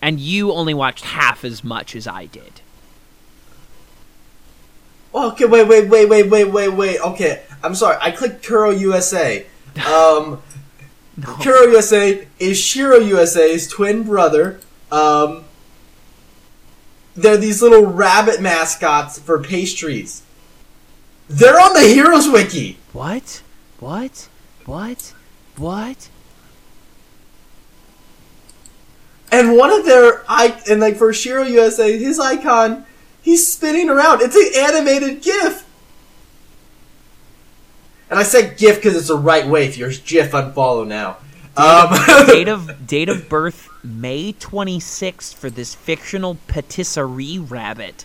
And you only watched half as much as I did. Okay, wait, wait, wait, wait, wait, wait, wait. Okay, I'm sorry. I clicked Kuro U S A. Um, no. Kuro U S A is Shiro U S A's twin brother. Um, they're these little rabbit mascots for pastries. They're on the Heroes Wiki. What? What? What? What? And one of their I and like for Shiro U S A, his icon, he's spinning around. It's an animated GIF. And I said GIF because it's the right way. If you're GIF, unfollow now. Um, date, of, date of birth, May twenty-sixth for this fictional patisserie rabbit.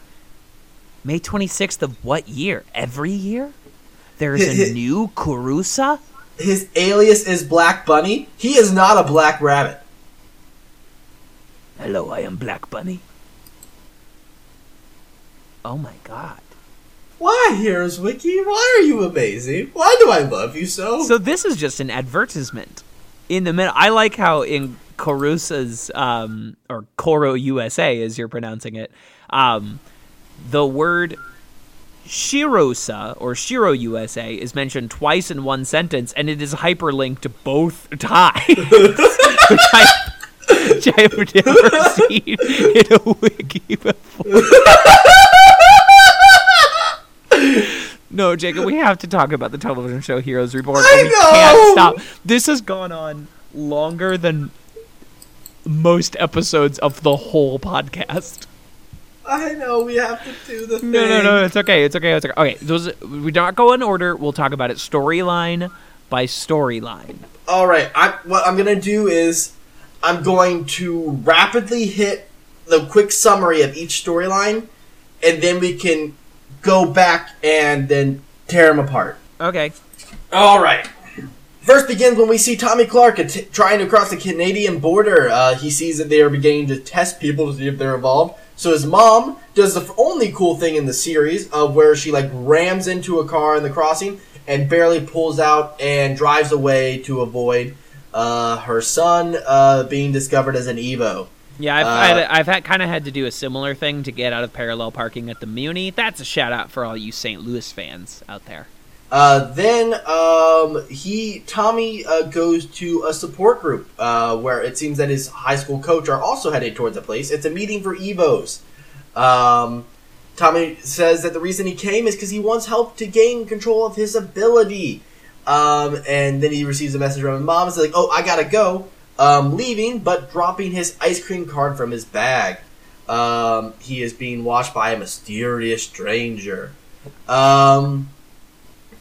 May twenty-sixth of what year? Every year? There's his, a his, new Kurusa? His alias is Black Bunny. He is not a black rabbit. Hello, I am Black Bunny. Oh my god. Why, Heroes Wiki? Why are you amazing? Why do I love you so? So this is just an advertisement. in the middle. I like how in Korusa's, um, or Koro U S A, as you're pronouncing it, um, the word Shirosa or Shiro U S A is mentioned twice in one sentence, and it is hyperlinked both times, which, I, which I have never seen in a wiki before. No, Jacob, we have to talk about the television show Heroes Reborn. I we know! Can't stop. This has gone on longer than most episodes of the whole podcast. I know, we have to do the thing. No, no, no, it's okay, it's okay, it's okay. Okay, those, we don't go in order. We'll talk about it storyline by storyline. All right, I, what I'm going to do is I'm going to rapidly hit the quick summary of each storyline, and then we can go back and then tear them apart. Okay. All right. First begins when we see Tommy Clark att- trying to cross the Canadian border. Uh, he sees that they are beginning to test people to see if they're involved. So his mom does the only cool thing in the series of where she like rams into a car in the crossing and barely pulls out and drives away to avoid uh, her son uh, being discovered as an Evo. Yeah, I've, uh, I've, I've had, kind of had to do a similar thing to get out of parallel parking at the Muni. That's a shout-out for all you Saint Louis fans out there. Uh, then um, he Tommy uh, goes to a support group uh, where it seems that his high school coach are also headed towards the place. It's a meeting for Evos. Um, Tommy says that the reason he came is because he wants help to gain control of his ability. Um, and then he receives a message from his mom and says, like, oh, I gotta go. Um, leaving, but dropping his ice cream card from his bag. Um, he is being watched by a mysterious stranger. Um,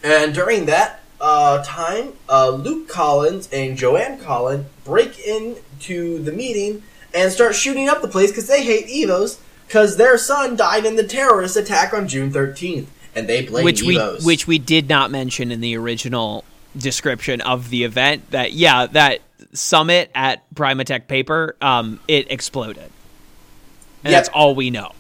and during that uh, time, uh, Luke Collins and Joanne Collins break into the meeting and start shooting up the place because they hate Evos because their son died in the terrorist attack on June thirteenth, and they blame which Evos. We, which we did not mention in the original description of the event. That, yeah, that... summit at Primatech Paper, um, it exploded. And yep. That's all we know.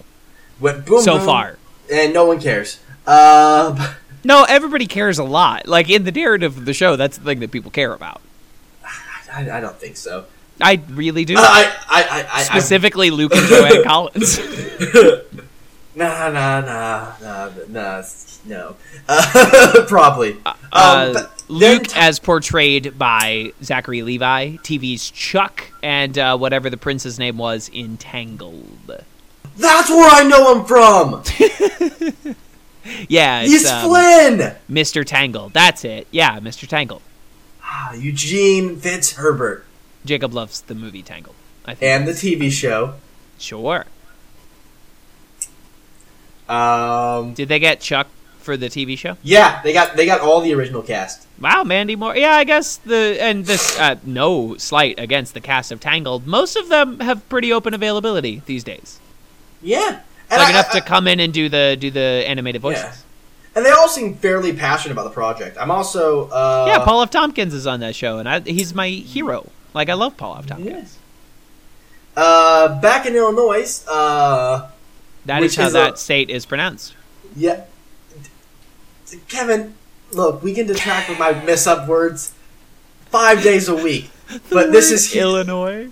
Went boom, so boom, far. And no one cares. Uh, no, everybody cares a lot. Like, in the narrative of the show, that's the thing that people care about. I, I don't think so. I really do. Uh, I, I, I, I, Specifically I, I, Luke and Joanne Collins. Nah, nah, nah, nah, nah, no. Uh, probably. Uh, um, but- Luke, t- as portrayed by Zachary Levi, T V's Chuck, and uh, whatever the prince's name was in Tangled. That's where I know him from! Yeah, it's, he's um, Flynn! Mister Tangled, that's it. Yeah, Mister Tangled. Ah, Eugene Fitzherbert. Jacob loves the movie Tangled, I think. And the T V show. Sure. Um, Did they get Chuck for the T V show? Yeah, they got they got all the original cast. Wow, Mandy Moore. Yeah, I guess the and this uh, no slight against the cast of Tangled. Most of them have pretty open availability these days. Yeah, and like I, enough I, to come I, in and do the do the animated voices. Yeah. And they all seem fairly passionate about the project. I'm also uh, yeah, Paul F. Tompkins is on that show, and I, he's my hero. Like I love Paul F. Tompkins. Yeah. Uh, back in Illinois, uh, that is how is that a, state is pronounced. Yeah. Kevin, look, we can detract with my mess up words five days a week, but this is Illinois.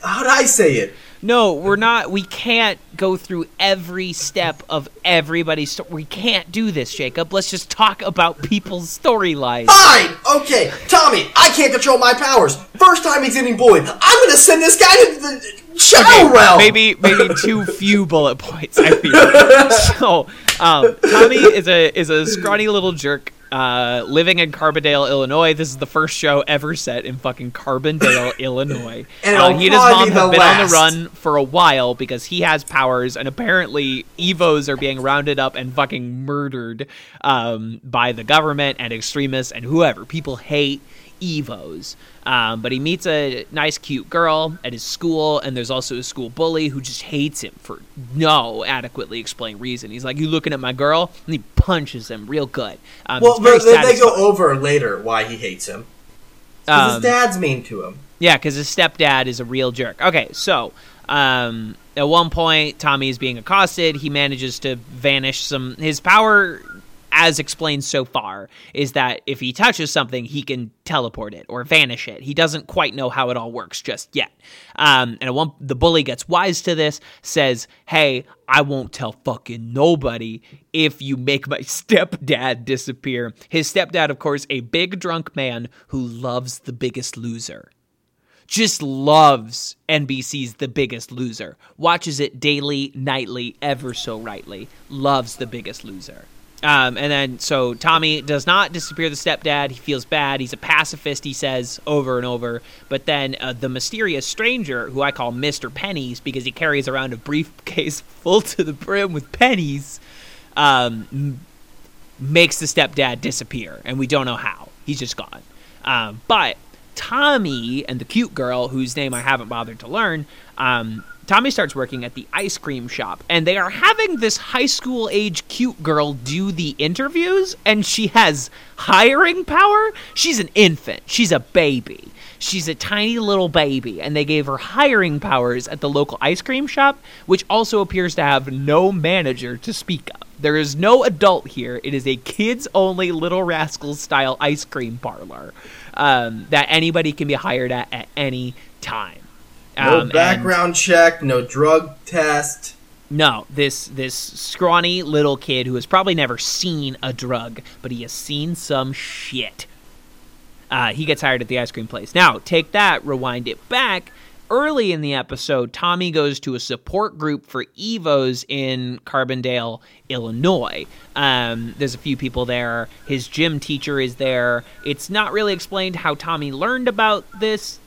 How'd I say it? No, we're not. We can't go through every step of everybody's story. We can't do this, Jacob. Let's just talk about people's storylines. Fine. Okay, Tommy, I can't control my powers. First time he's eating Boyd, I'm gonna send this guy to the shadow okay, realm. Maybe, maybe too few bullet points. I feel so. Um, Tommy is a is a scrawny little jerk uh, living in Carbondale, Illinois. This is the first show ever set in fucking Carbondale, Illinois. And uh, he and his mom have been last. on the run for a while because he has powers, and apparently Evos are being rounded up and fucking murdered um, by the government and extremists and whoever. People hate Evos. Um, but he meets a nice, cute girl at his school, and there's also a school bully who just hates him for no adequately explained reason. He's like, you looking at my girl? And he punches him real good. Um, well, but they go over later why he hates him. Because um, his dad's mean to him. Yeah, because his stepdad is a real jerk. Okay, so um, at one point, Tommy is being accosted. He manages to vanish some... His power... as explained so far, is that if he touches something, he can teleport it or vanish it. He doesn't quite know how it all works just yet. Um, and one, the bully gets wise to this, says, hey, I won't tell fucking nobody if you make my stepdad disappear. His stepdad, of course, a big drunk man who loves The Biggest Loser. Just loves N B C's The Biggest Loser. Watches it daily, nightly, ever so rightly. Loves The Biggest Loser. Um, and then, so Tommy does not disappear the stepdad. He feels bad. He's a pacifist, he says, over and over. But then uh, the mysterious stranger, who I call Mister Pennies because he carries around a briefcase full to the brim with pennies, um, m- makes the stepdad disappear. And we don't know how. He's just gone. Um, but... Tommy and the cute girl, whose name I haven't bothered to learn, um, Tommy starts working at the ice cream shop, and they are having this high school age cute girl do the interviews, and she has hiring power. She's an infant. She's a baby. She's a tiny little baby, and they gave her hiring powers at the local ice cream shop, which also appears to have no manager to speak of. There is no adult here. It is a kids-only Little Rascals-style ice cream parlor um, that anybody can be hired at at any time. Um, no background check, no drug test. No, this this scrawny little kid who has probably never seen a drug, but he has seen some shit. Uh, he gets hired at the ice cream place. Now, take that, rewind it back. Early in the episode, Tommy goes to a support group for E V Os in Carbondale, Illinois. Um, there's a few people there. His gym teacher is there. It's not really explained how Tommy learned about this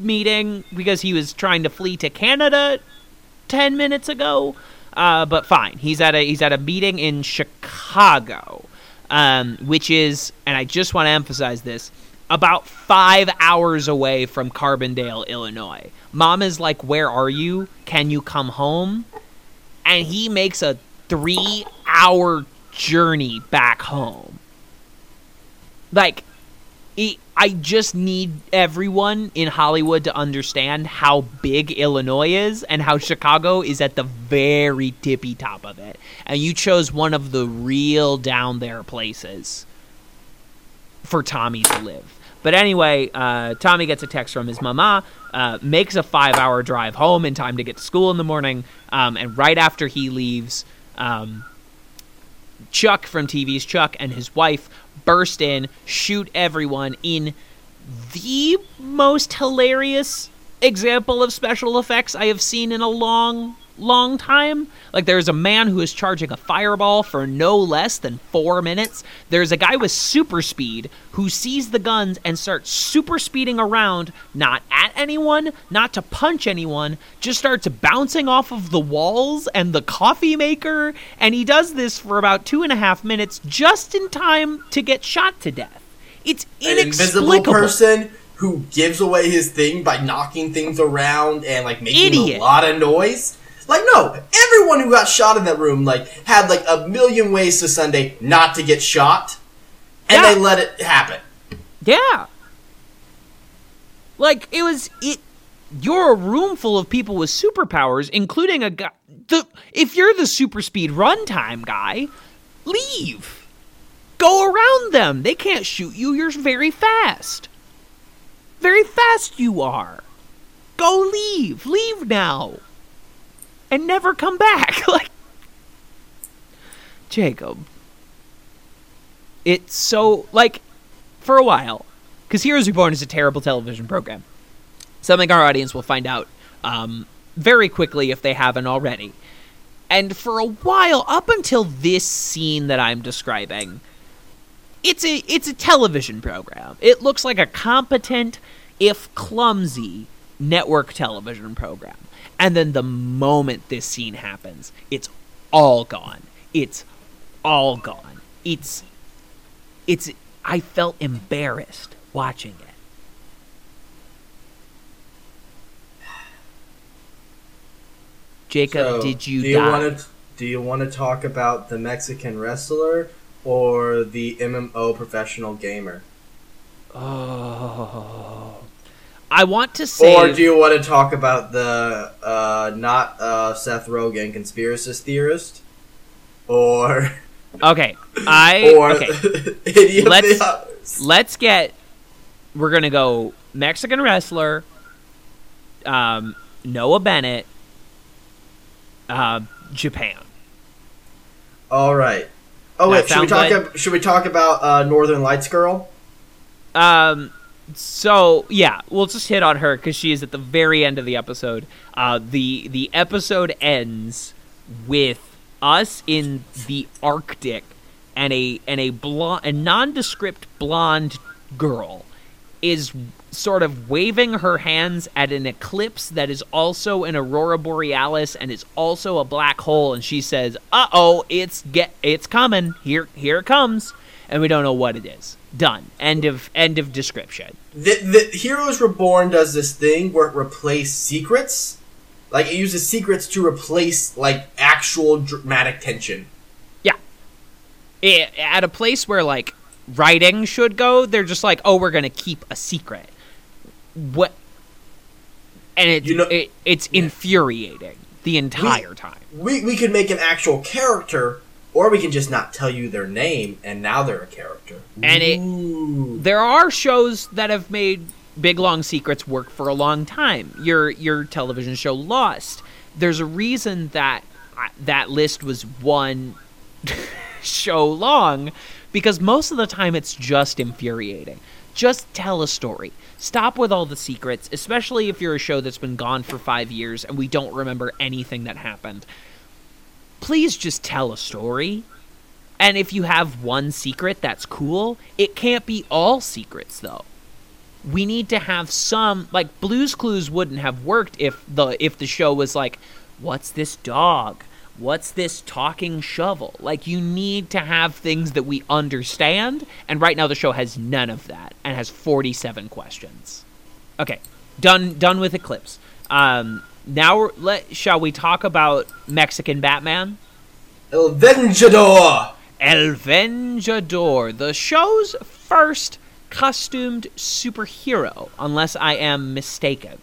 meeting because he was trying to flee to Canada ten minutes ago. Uh, but fine, he's at a he's at a meeting in Chicago, um, which is, and I just want to emphasize this, about five hours away from Carbondale, Illinois. Mom is like, where are you? Can you come home? And he makes a three-hour journey back home. Like, he, I just need everyone in Hollywood to understand how big Illinois is and how Chicago is at the very tippy top of it. And you chose one of the real down there places for Tommy to live. But anyway, uh, Tommy gets a text from his mama, uh, makes a five-hour drive home in time to get to school in the morning, um, and right after he leaves, um, Chuck from T V's Chuck and his wife burst in, shoot everyone in the most hilarious example of special effects I have seen in a long, long time. Like, there's a man who is charging a fireball for no less than four minutes. There's a guy with super speed who sees the guns and starts super speeding around, not at anyone, not to punch anyone, just starts bouncing off of the walls and the coffee maker. And he does this for about two and a half minutes just in time to get shot to death. It's inexplicable. An invisible person who gives away his thing by knocking things around and, like, making Idiot. a lot of noise. Like, no, everyone who got shot in that room, like, had, like, a million ways to Sunday not to get shot. And yeah. they let it happen. Yeah. Like, it was, it, you're a room full of people with superpowers, including a guy, the, if you're the super speed runtime guy, leave. Go around them. They can't shoot you. You're very fast. Very fast you are. Go leave. Leave now. And never come back. Like, Jacob. It's so, like, for a while, because Heroes Reborn is a terrible television program. Something our audience will find out um, very quickly if they haven't already. And for a while, up until this scene that I'm describing, it's a it's a television program. It looks like a competent, if clumsy, network television program. And then the moment this scene happens, it's all gone. It's all gone. It's, it's, I felt embarrassed watching it. Jacob, so, did you, do you die? Wanna, do you want to talk about the Mexican wrestler or the M M O professional gamer? Oh... I want to say... Or do you want to talk about the uh, not uh, Seth Rogen conspiracist theorist? Or Okay. I or okay. Any let's, of the others. Let's get we're gonna go Mexican wrestler, um, Noah Bennett, uh, Japan. All right. Oh wait, should we talk? Ab- should we talk about uh, Northern Lights Girl? Um. So yeah, we'll just hit on her because she is at the very end of the episode. Uh, the the episode ends with us in the Arctic and a and a blonde, a nondescript blonde girl is sort of waving her hands at an eclipse that is also an aurora borealis and is also a black hole, and she says, uh-oh, it's get it's coming. Here here it comes. And we don't know what it is. Done. End of end of description. The, the Heroes Reborn does this thing where it replaces secrets. Like, it uses secrets to replace, like, actual dramatic tension. Yeah. It, at a place where, like, writing should go, they're just like, oh, we're going to keep a secret. What? And it, you know, it it's yeah. infuriating the entire we, time. We we could make an actual character, or we can just not tell you their name, and now they're a character. And it, there are shows that have made big long secrets work for a long time. Your your television show Lost. There's a reason that that list was one show long, because most of the time it's just infuriating. Just tell a story. Stop with all the secrets, especially if you're a show that's been gone for five years and we don't remember anything that happened. Please just tell a story. And if you have one secret, that's cool. It can't be all secrets, though. We need to have some, like, Blue's Clues wouldn't have worked if the if the show was like, what's this dog? What's this talking shovel? Like, you need to have things that we understand, and right now the show has none of that and has forty-seven questions. Okay, done done with Eclipse. Um, now, we're, let shall we talk about Mexican Batman? El Vengador! El Vengador, the show's first costumed superhero, unless I am mistaken.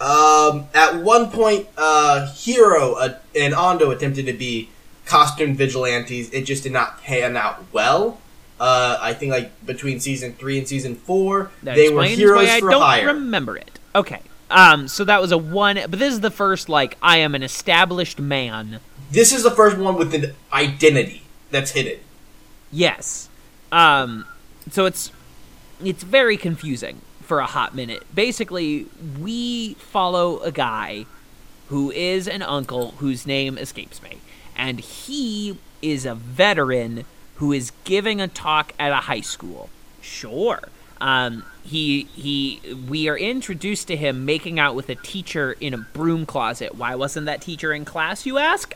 Um, at one point, uh, Hiro uh, and Ondo attempted to be costumed vigilantes. It just did not pan out well. Uh, I think like between season three and season four, that they were heroes for hire. I don't remember it. Okay. Um, so that was a one, but this is the first, like, I am an established man. This is the first one with an identity that's hidden. Yes. Um, so it's, it's very confusing for a hot minute. Basically, we follow a guy who is an uncle whose name escapes me. And he is a veteran who is giving a talk at a high school. Sure. Um, he he. We are introduced to him making out with a teacher in a broom closet. Why wasn't that teacher in class, you ask?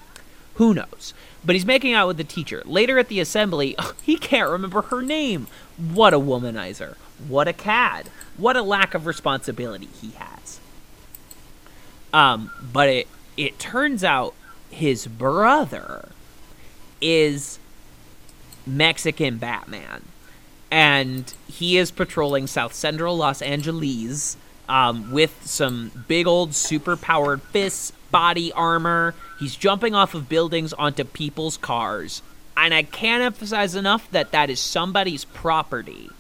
Who knows? But he's making out with the teacher. Later at the assembly, he can't remember her name. What a womanizer. What a cad. What a lack of responsibility he has. Um, but it it turns out his brother is Mexican Batman. And he is patrolling South Central Los Angeles um, with some big old super-powered fists, body armor. He's jumping off of buildings onto people's cars. And I can't emphasize enough that that is somebody's property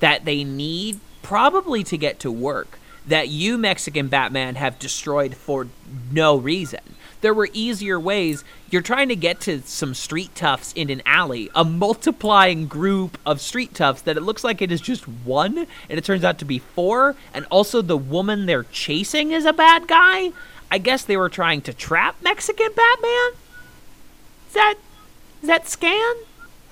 that they need probably to get to work, that you, Mexican Batman, have destroyed for no reason. There were easier ways. You're trying to get to some street toughs in an alley, a multiplying group of street toughs that it looks like it is just one, and it turns out to be four, and also the woman they're chasing is a bad guy? I guess they were trying to trap Mexican Batman? Is that, is that Scan?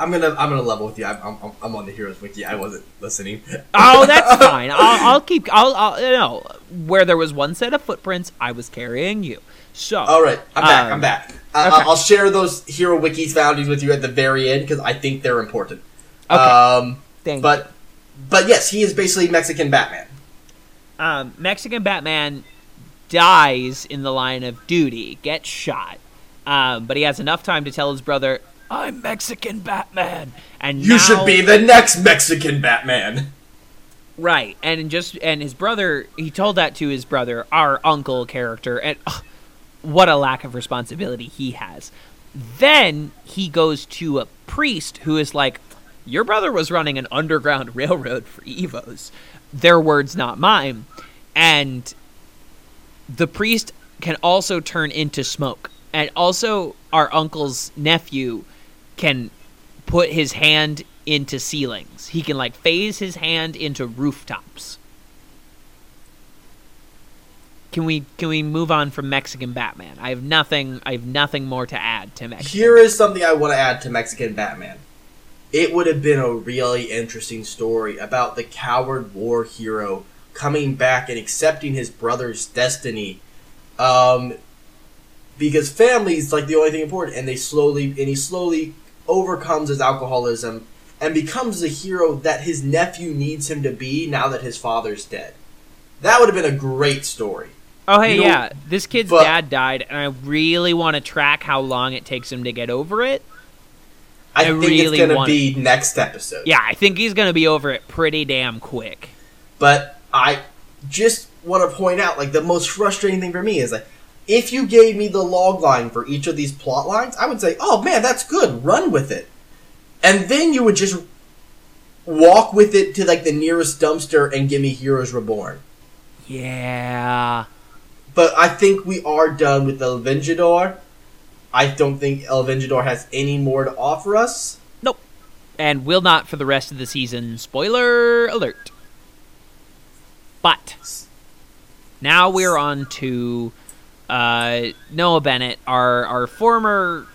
I'm gonna I'm gonna level with you. I'm I'm, I'm on the Heroes Wiki. I wasn't listening. Oh, that's fine. I'll, I'll keep. I'll, I'll you know where there was one set of footprints, I was carrying you. So all right, I'm back. Um, I'm back. Uh, okay. I'll share those Hero Wikis foundies with you at the very end because I think they're important. Okay. Um, Thank but you. but yes, he is basically Mexican Batman. Um, Mexican Batman dies in the line of duty, gets shot, um, but he has enough time to tell his brother, I'm Mexican Batman, and you now, should be the next Mexican Batman. Right, and just and his brother, he told that to his brother, our uncle character, and oh, what a lack of responsibility he has. Then he goes to a priest who is like, your brother was running an underground railroad for Evos. Their words, not mine. And the priest can also turn into smoke. And also our uncle's nephew can put his hand into ceilings. He can, like, phase his hand into rooftops. Can we can we move on from Mexican Batman? I have nothing I have nothing more to add to Mexican. Here is something I want to add to Mexican Batman. It would have been a really interesting story about the coward war hero coming back and accepting his brother's destiny. Um, because family's like the only thing important, and they slowly and he slowly overcomes his alcoholism and becomes the hero that his nephew needs him to be now that his father's dead. That would have been a great story. Oh, hey, you know, yeah. This kid's but, dad died, and I really want to track how long it takes him to get over it. I, I think really it's going to be next episode. Yeah, I think he's going to be over it pretty damn quick. But I just want to point out, like, the most frustrating thing for me is, like, if you gave me the log line for each of these plot lines, I would say, oh, man, that's good. Run with it. And then you would just walk with it to, like, the nearest dumpster and give me Heroes Reborn. Yeah. But I think we are done with El Vengador. I don't think El Vengador has any more to offer us. Nope. And will not for the rest of the season. Spoiler alert. But now we're on to uh, Noah Bennett, our, our former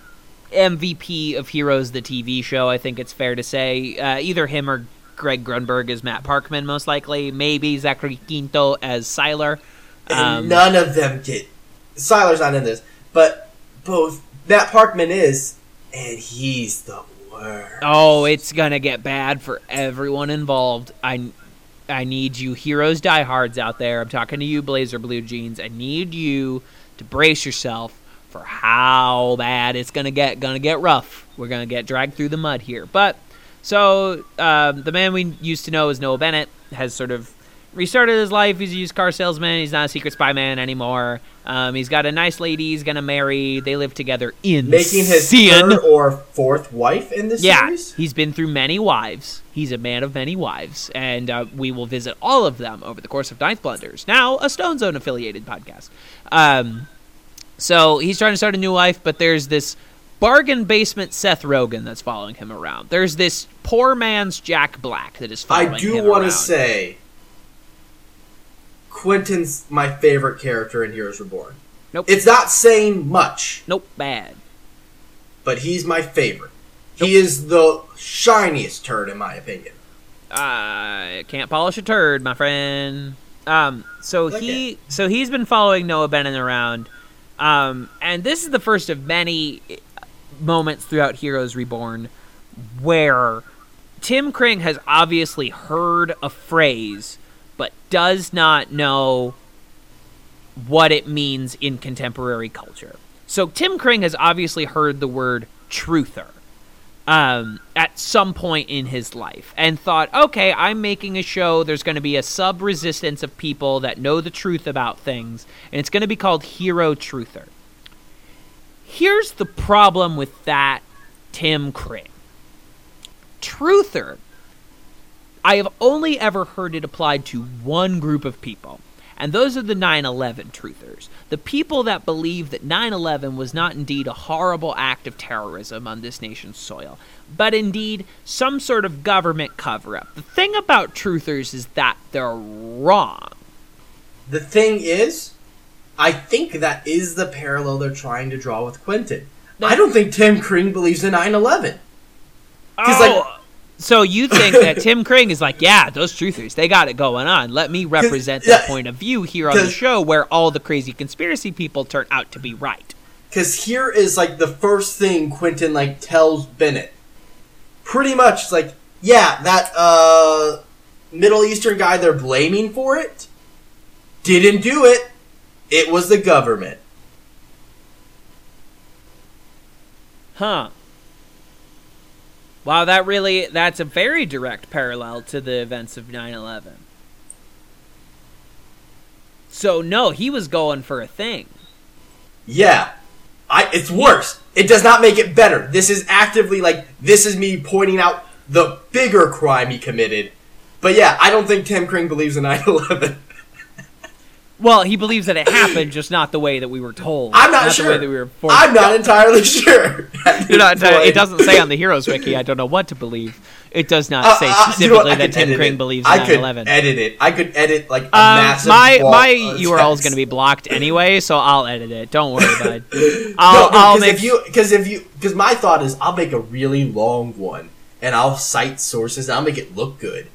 M V P of Heroes, the T V show, I think it's fair to say. Uh, either him or Greg Grunberg as Matt Parkman, most likely. Maybe Zachary Quinto as Sylar. Um, none of them get... Sylar's not in this. But both... Matt Parkman is, and he's the worst. Oh, it's gonna get bad for everyone involved. I, I need you Heroes diehards out there. I'm talking to you, Blazer Blue Jeans. I need you to brace yourself for how bad it's gonna get. Gonna get rough. We're gonna get dragged through the mud here. But... So, um, the man we used to know as Noah Bennett has sort of restarted his life. He's a used car salesman. He's not a secret spy man anymore. Um, he's got a nice lady he's going to marry. They live together in Making his sin. third or fourth wife in this yeah, series? Yeah, he's been through many wives. He's a man of many wives. And uh, we will visit all of them over the course of Ninth Blunders, now a Stone Zone-affiliated podcast. Um, so, he's trying to start a new life, but there's this... bargain basement Seth Rogen that's following him around. There's this poor man's Jack Black that is following him around. I do want to say, Quentin's my favorite character in Heroes Reborn. Nope. It's not saying much. Nope, bad. But he's my favorite. Nope. He is the shiniest turd, in my opinion. I uh, can't polish a turd, my friend. Um, so okay. he, so he's been following Noah Bennett around. Um, and this is the first of many moments throughout Heroes Reborn where Tim Kring has obviously heard a phrase but does not know what it means in contemporary culture. So Tim Kring has obviously heard the word truther um, at some point in his life and thought, okay, I'm making a show. There's going to be a sub-resistance of people that know the truth about things, and it's going to be called Hero Truther. Here's the problem with that, Tim Kring. Truther, I have only ever heard it applied to one group of people, and those are the nine eleven truthers. The people that believe that nine eleven was not indeed a horrible act of terrorism on this nation's soil, but indeed some sort of government cover-up. The thing about truthers is that they're wrong. The thing is, I think that is the parallel they're trying to draw with Quentin. No. I don't think Tim Kring believes in nine eleven. Oh, like, so you think that Tim Kring is like, yeah, those truthers, they got it going on. Let me represent that yeah, point of view here on the show where all the crazy conspiracy people turn out to be right. Because here is, like, the first thing Quentin, like, tells Bennett. Pretty much, like, yeah, that uh, Middle Eastern guy they're blaming for it didn't do it. It was the government. Huh. Wow, that really, that's a very direct parallel to the events of nine eleven. So, no, he was going for a thing. Yeah. I, it's worse. It does not make it better. This is actively, like, this is me pointing out the bigger crime he committed. But yeah, I don't think Tim Kring believes in nine eleven. Well, he believes that it happened, just not the way that we were told. I'm not, not sure. The way that we were I'm not yeah. entirely sure. You're not entirely, it doesn't say on the Heroes Wiki, I don't know what to believe. It does not uh, say specifically uh, you know that Tim Kring it. believes in nine eleven. I could edit it. I could edit, like, a um, massive My, my U R L is going to be blocked anyway, so I'll edit it. Don't worry, bud. I'll, no, I'll make... Because if you, because my thought is I'll make a really long one, and I'll cite sources, and I'll make it look good.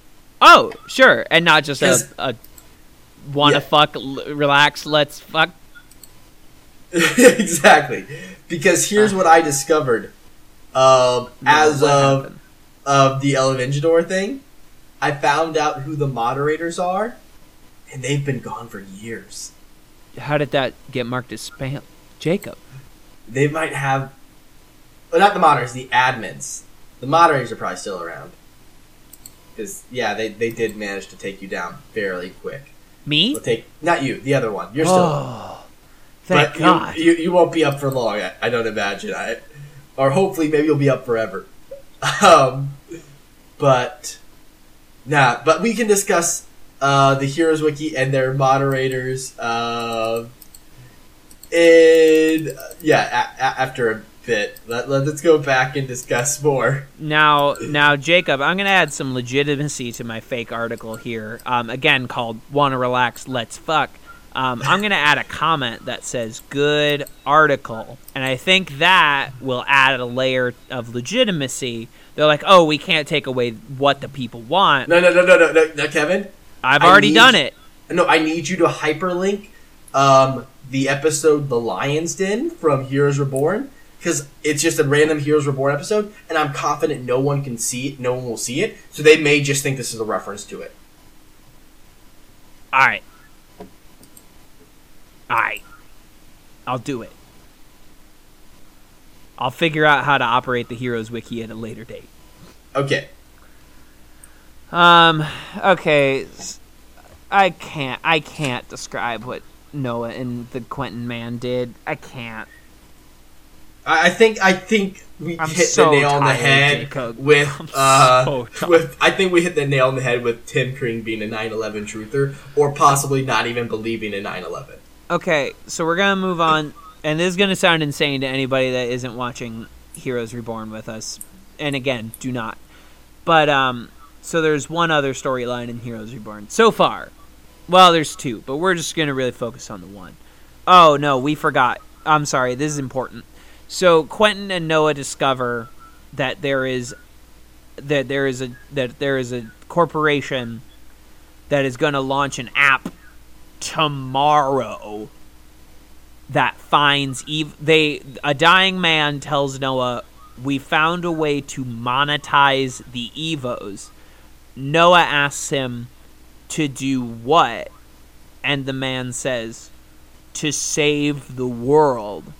Oh, sure. And not just a... a Wanna yeah. fuck, l- relax, let's fuck. Exactly. Because here's what I discovered. Uh, as of, of the El Avengedor thing, I found out who the moderators are, and they've been gone for years. How did that get marked as spam? Jacob. They might have... Well, not the moderators, the admins. The moderators are probably still around. Because, yeah, they, they did manage to take you down fairly quick. Me? We'll take, not you, the other one. You're still oh, thank but God. You, you, you won't be up for long, I, I don't imagine. I, or hopefully maybe you'll be up forever. Um, but, nah, but we can discuss uh, the Heroes Wiki and their moderators uh, in, yeah, a, a, after a bit. Let, let, let's go back and discuss more. Now, now, Jacob, I'm going to add some legitimacy to my fake article here. Um, again, called Wanna Relax, Let's Fuck. Um, I'm going to add a comment that says, good article. And I think that will add a layer of legitimacy. They're like, oh, we can't take away what the people want. No, no, no, no, no, no, no Kevin. I've I already need, done it. No, I need you to hyperlink um, the episode The Lion's Den from Heroes Reborn. Because it's just a random Heroes Reborn episode, and I'm confident no one can see it, no one will see it, so they may just think this is a reference to it. Alright. Alright. I'll do it. I'll figure out how to operate the Heroes Wiki at a later date. Okay. Um, okay. I can't, I can't describe what Noah and the Quentin man did. I can't. I think I think we I'm hit so the nail on the head Jacob. with uh, so with I think we hit the nail on the head with Tim Kring being a nine eleven truther, or possibly not even believing in nine eleven. Okay, so we're gonna move on, and this is gonna sound insane to anybody that isn't watching Heroes Reborn with us. And again, do not. But um, so there's one other storyline in Heroes Reborn so far. Well, there's two, but we're just gonna really focus on the one. Oh no, we forgot. I'm sorry. This is important. So Quentin and Noah discover that there is that there is a that there is a corporation that is going to launch an app tomorrow that finds ev- they a dying man tells Noah, "We found a way to monetize the Evos." Noah asks him to do what? And the man says, "To save the world."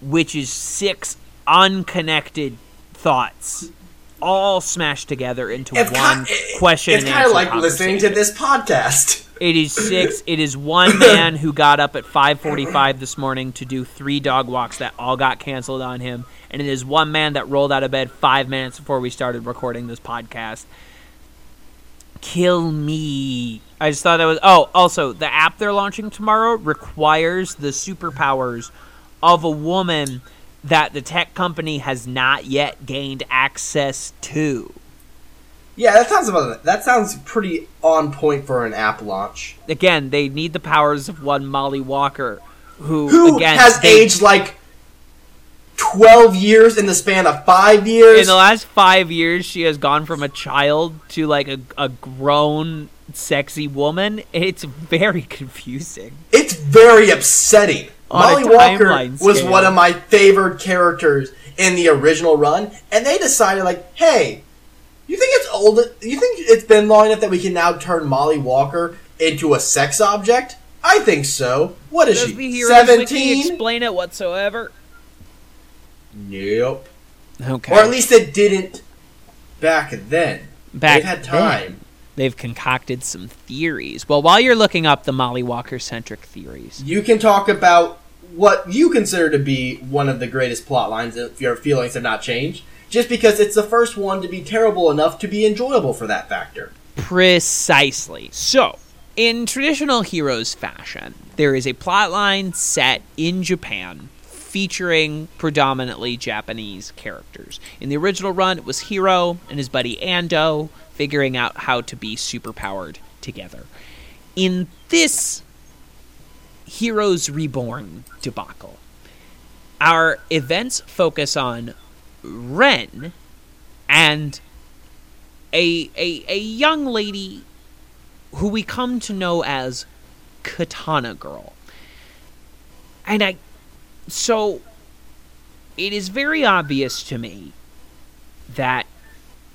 Which is six unconnected thoughts all smashed together into it's one ki- question it's and answer. It's kind of like listening to this podcast. It is six. It is one man who got up at five forty-five this morning to do three dog walks that all got canceled on him. And it is one man that rolled out of bed five minutes before we started recording this podcast. Kill me. I just thought that was... Oh, also, the app they're launching tomorrow requires the superpowers of a woman that the tech company has not yet gained access to. Yeah, that sounds about, that sounds pretty on point for an app launch. Again, they need the powers of one Molly Walker, who, who again, has they, aged like twelve years in the span of five years. In the last five years, she has gone from a child to like a, a grown, sexy woman. It's very confusing. It's very upsetting. Molly Walker was one of my favorite characters in the original run, and they decided, like, hey, you think it's old? You think it's been long enough that we can now turn Molly Walker into a sex object? I think so. What is she? Seventeen? Explain it whatsoever? Nope. Okay. Or at least it didn't back then. Back then. They've had time. They've concocted some theories. Well, while you're looking up the Molly Walker-centric theories... You can talk about what you consider to be one of the greatest plot lines if your feelings have not changed, just because it's the first one to be terrible enough to be enjoyable for that factor. Precisely. So, in traditional Heroes fashion, there is a plot line set in Japan featuring predominantly Japanese characters. In the original run, it was Hiro and his buddy Ando figuring out how to be superpowered together. In this Heroes Reborn debacle, our events focus on Ren and a, a a young lady who we come to know as Katana Girl. And I... So, it is very obvious to me that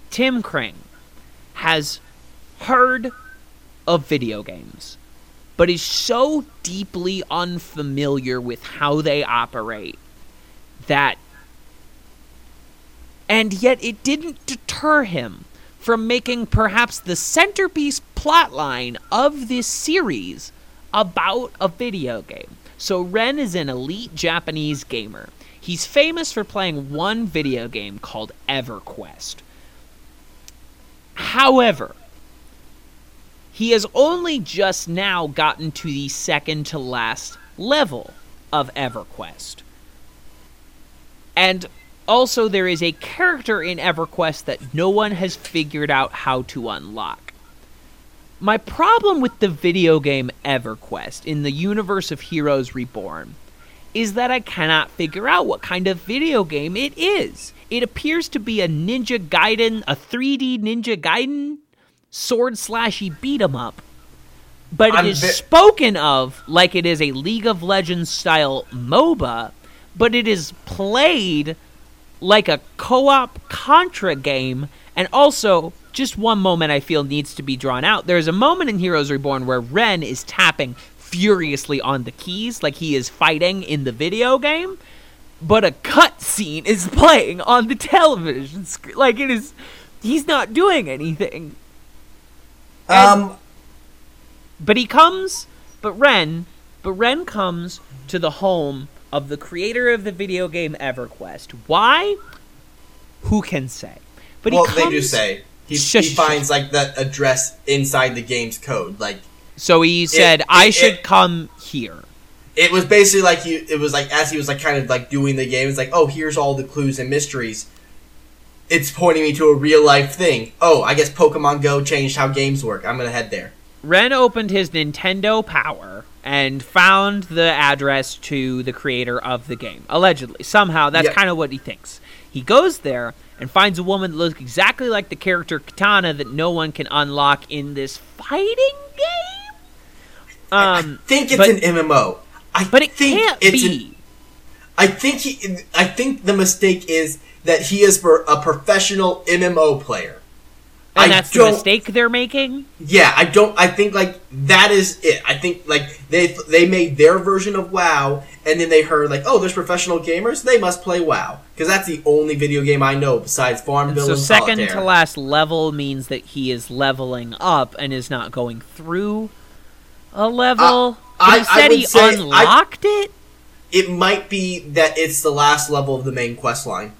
Tim Kring has heard of video games, but is so deeply unfamiliar with how they operate that... And yet it didn't deter him from making perhaps the centerpiece plotline of this series about a video game. So Ren is an elite Japanese gamer. He's famous for playing one video game called EverQuest. However, he has only just now gotten to the second to last level of EverQuest. And also, there is a character in EverQuest that no one has figured out how to unlock. My problem with the video game EverQuest in the universe of Heroes Reborn is that I cannot figure out what kind of video game it is. It appears to be a Ninja Gaiden, a three D Ninja Gaiden sword slashy beat 'em up, but I'm it is vi- spoken of like it is a League of Legends style MOBA, but it is played like a co-op Contra game. And also, just one moment I feel needs to be drawn out. There's a moment in Heroes Reborn where Ren is tapping furiously on the keys, like he is fighting in the video game, but a cutscene is playing on the television screen. Like, it is... He's not doing anything. And, um... But he comes... But Ren... But Ren comes to the home of the creator of the video game EverQuest. Why? Who can say? But well, he comes... they do say. He, shush, he finds, shush. like, the address inside the game's code. Like, so he said, it, I it, should it, come here. It was basically like, he, it was like, as he was, like, kind of, like, doing the game, it's like, oh, here's all the clues and mysteries. It's pointing me to a real-life thing. Oh, I guess Pokemon Go changed how games work. I'm gonna head there. Ren opened his Nintendo Power and found the address to the creator of the game. Allegedly. Somehow, that's yep. kind of what he thinks. He goes there and finds a woman that looks exactly like the character Katana that no one can unlock in this fighting game? Um, I think it's but, an M M O. I but it think can't it's be. An, I, think he, I think the mistake is that he is for a professional M M O player. And that's the mistake they're making? Yeah, I don't... I think, like, that is it. I think, like, they they made their version of WoW, and then they heard, like, oh, there's professional gamers? They must play WoW. Because that's the only video game I know besides Farmville and Solitaire. So second to last level means that he is leveling up and is not going through a level? But he said he unlocked it? It might be that it's the last level of the main quest line.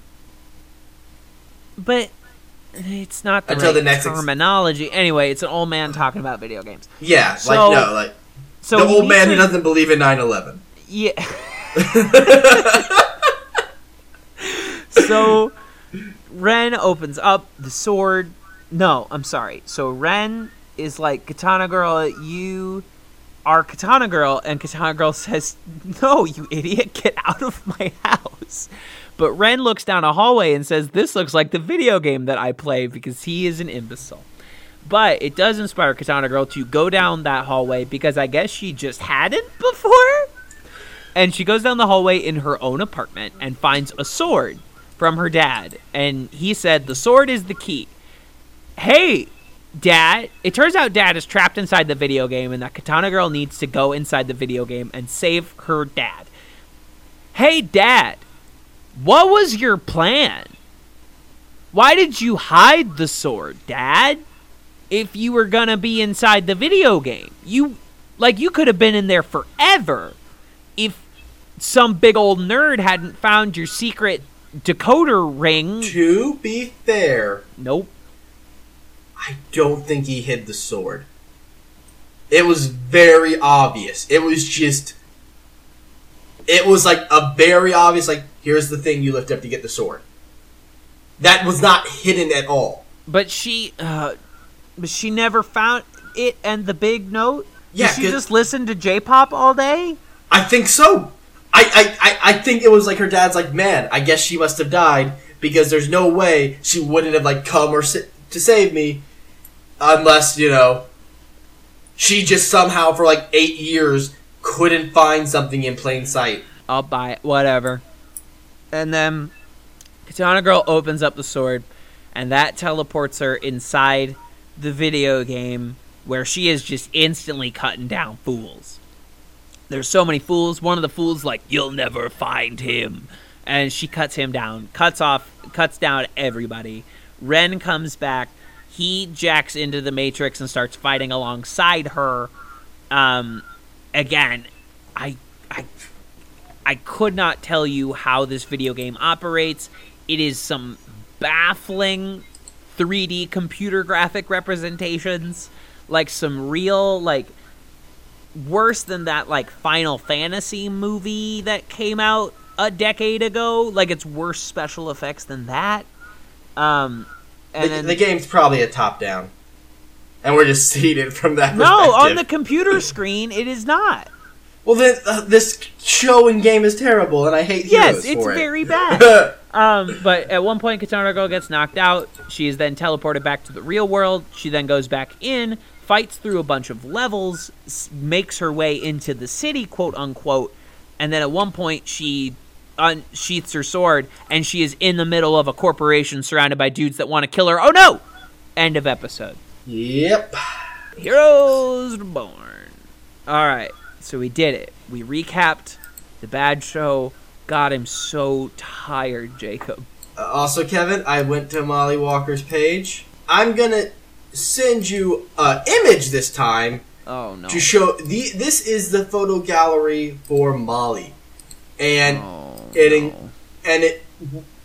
But... It's not the, Until right the next terminology. Ex- anyway, it's an old man talking about video games. Yeah, so, like, no, like, so the old man who doesn't believe in nine eleven. Yeah. So, Ren opens up the sword. No, I'm sorry. So, Ren is like, Katana Girl, you are Katana Girl. And Katana Girl says, no, you idiot, get out of my house. But Ren looks down a hallway and says, this looks like the video game that I play, because he is an imbecile. But it does inspire Katana Girl to go down that hallway, because I guess she just hadn't before. And she goes down the hallway in her own apartment and finds a sword from her dad. And he said, the sword is the key. Hey, Dad. It turns out Dad is trapped inside the video game, and that Katana Girl needs to go inside the video game and save her dad. Hey, Dad. What was your plan? Why did you hide the sword, Dad? If you were gonna be inside the video game, you, like, you could have been in there forever. If some big old nerd hadn't found your secret decoder ring. To be fair... Nope. I don't think he hid the sword. It was very obvious. It was just... It was like a very obvious, like, here's the thing you lift up to get the sword. That was not hidden at all. But she, uh, but she never found it and the big note? Yeah, did she just listen to J-pop all day? I think so. I, I, I think it was like her dad's like, man, I guess she must have died because there's no way she wouldn't have, like, come or sit to save me unless, you know, she just somehow for, like, eight years couldn't find something in plain sight. I'll buy it. Whatever. And then Katana Girl opens up the sword, and that teleports her inside the video game where she is just instantly cutting down fools. There's so many fools. One of the fools, like, you'll never find him. And she cuts him down. Cuts off, cuts down everybody. Ren comes back. He jacks into the Matrix and starts fighting alongside her. Um, again, I, I, I could not tell you how this video game operates. It is some baffling three D computer graphic representations. Like, some real, like... worse than that, like, Final Fantasy movie that came out a decade ago. Like, it's worse special effects than that. Um, and the, then, the game's probably a top-down. And we're just seeing it from that no, perspective. No, on the computer screen, it is not. Well, then, uh, this show and game is terrible, and I hate Heroes. Yes, it's for it. very bad. um, but at one point, Katana Girl gets knocked out. She is then teleported back to the real world. She then goes back in, fights through a bunch of levels, makes her way into the city, quote unquote, and then at one point she unsheaths her sword and she is in the middle of a corporation surrounded by dudes that want to kill her. Oh no! End of episode. Yep. Heroes Reborn. Alright, so we did it. We recapped the bad show. God, I'm so tired, Jacob. Uh, also, Kevin, I went to Molly Walker's page. I'm gonna send you an image this time. Oh no! To show the this is the photo gallery for Molly, and oh, it no. and it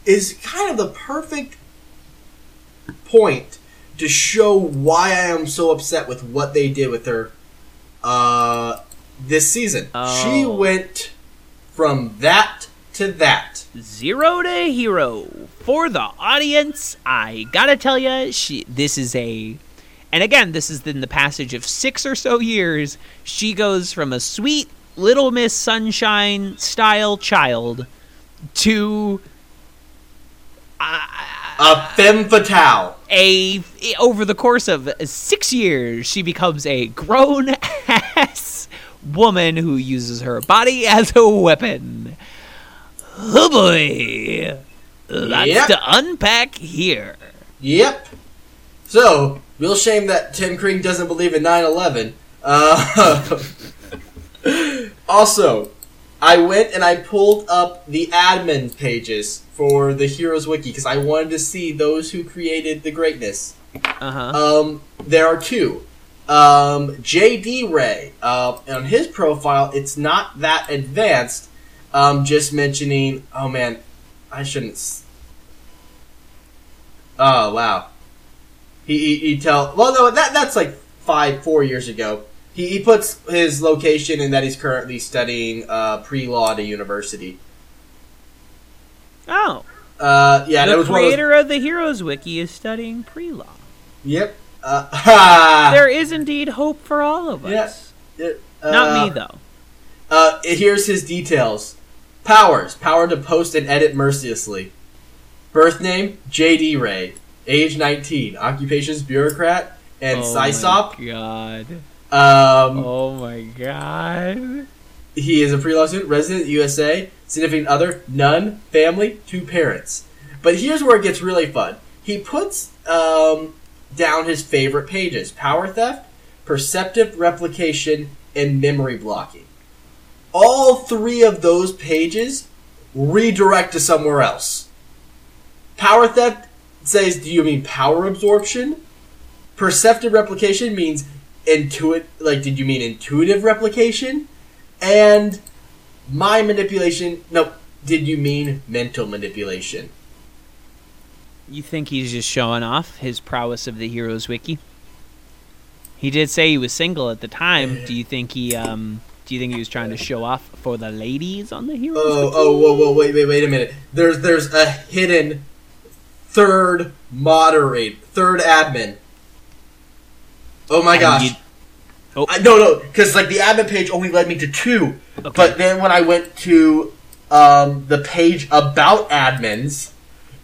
is kind of the perfect point to show why I am so upset with what they did with her uh, this season. Oh. She went from that to that. Zero to hero. For the audience, I gotta tell you, she, this is a... And again, this is in the passage of six or so years. She goes from a sweet Little Miss Sunshine-style child to... Uh, a femme fatale. A, over the course of six years, she becomes a grown-ass woman who uses her body as a weapon. Oh boy, lots yep. to unpack here. Yep. So, real shame that Tim Kring doesn't believe in nine eleven. Uh, also, I went and I pulled up the admin pages for the Heroes Wiki because I wanted to see those who created the greatness. Uh-huh. Um, there are two. Um, J D. Ray, uh, on his profile, it's not that advanced. Um, just mentioning, oh man, I shouldn't. S- oh wow, he, he he tell. Well, no, that that's like five, four years ago. He he puts his location in that he's currently studying uh, pre-law at a university. Oh. Uh, yeah, the that was creator one of, those... of the Heroes Wiki is studying pre-law. Yep. Uh, there is indeed hope for all of us. Yeah, it, uh, not me though. Uh, here's his details. Powers. Power to post and edit mercilessly. Birth name, J D. Ray. Age nineteen. Occupations, bureaucrat and oh psysop. Oh my god. Um, oh my god. He is a pre-law student, resident U S A, significant other, none, family, two parents. But here's where it gets really fun. He puts um, down his favorite pages. Power theft, perceptive replication, and memory blocking. All three of those pages redirect to somewhere else. Power theft says, do you mean power absorption? Perceptive replication means intuit, like, did you mean intuitive replication? And mind manipulation? Nope. Did you mean mental manipulation? You think he's just showing off his prowess of the Heroes Wiki? He did say he was single at the time. Do you think he um do you think he was trying to show off for the ladies on the Heroes oh, Wiki? Oh, whoa, whoa, wait, wait, wait a minute. There's there's a hidden third moderate, third admin. Oh my and gosh. You... Oh. I, no, no, because like the admin page only led me to two. Okay. But then when I went to um the page about admins,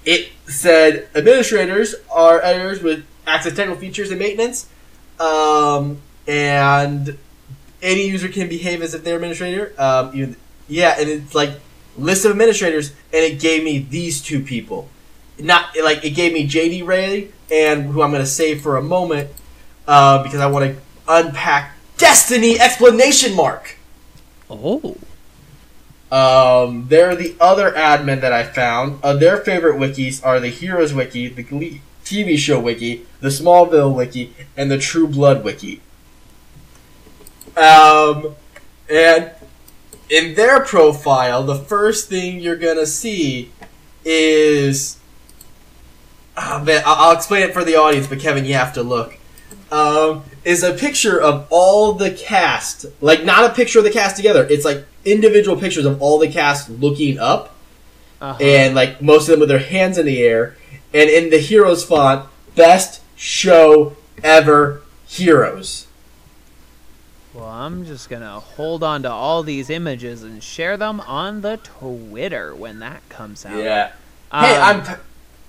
it said administrators are editors with access to technical features and maintenance, um, and any user can behave as if they're administrator. Um, even, yeah, and it's like list of administrators, and it gave me these two people. Not like it gave me J D. Ray and who I'm going to save for a moment uh, because I want to unpack Destiny exclamation mark. Oh. Um, they're the other admin that I found. Uh, their favorite wikis are the Heroes Wiki, the Glee T V Show Wiki, the Smallville Wiki, and the True Blood Wiki. Um, and in their profile, the first thing you're gonna see is... Oh man, I'll, I'll explain it for the audience, but Kevin, you have to look. Um, is a picture of all the cast. Like, not a picture of the cast together. It's like individual pictures of all the cast looking up, uh-huh. and like most of them with their hands in the air, and in the Heroes font, best show ever, Heroes. Well, I'm just gonna hold on to all these images and share them on the Twitter when that comes out. Yeah. Um, hey, I'm.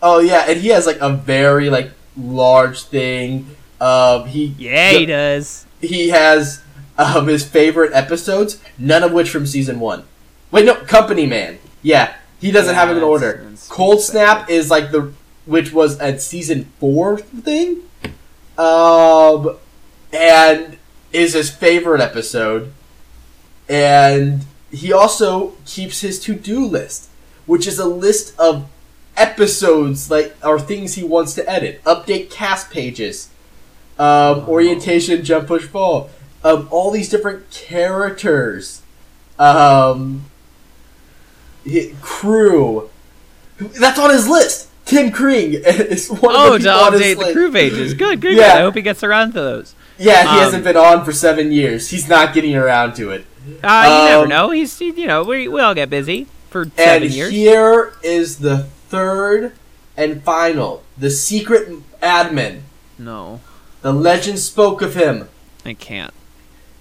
Oh yeah, and he has like a very like large thing. Um, he. Yeah, he does. He has. Of his favorite episodes, none of which from season one. Wait, no, Company Man. Yeah, he doesn't yeah, have it in order. Cold Snap is like the, which was a season four thing, um, and is his favorite episode. And he also keeps his to-do list, which is a list of episodes like or things he wants to edit, update cast pages, um, oh. orientation, jump, push, fall. Of all these different characters, um, crew. That's on his list. Tim Kring is one oh, of the people on his list. Oh, to update the crew pages. Good, good, yeah. good. I hope he gets around to those. Yeah, he um, hasn't been on for seven years. He's not getting around to it. Uh, you um, never know. He's, you know, we we all get busy for seven years. And here is the third and final, the secret admin. No. The legend spoke of him. I can't.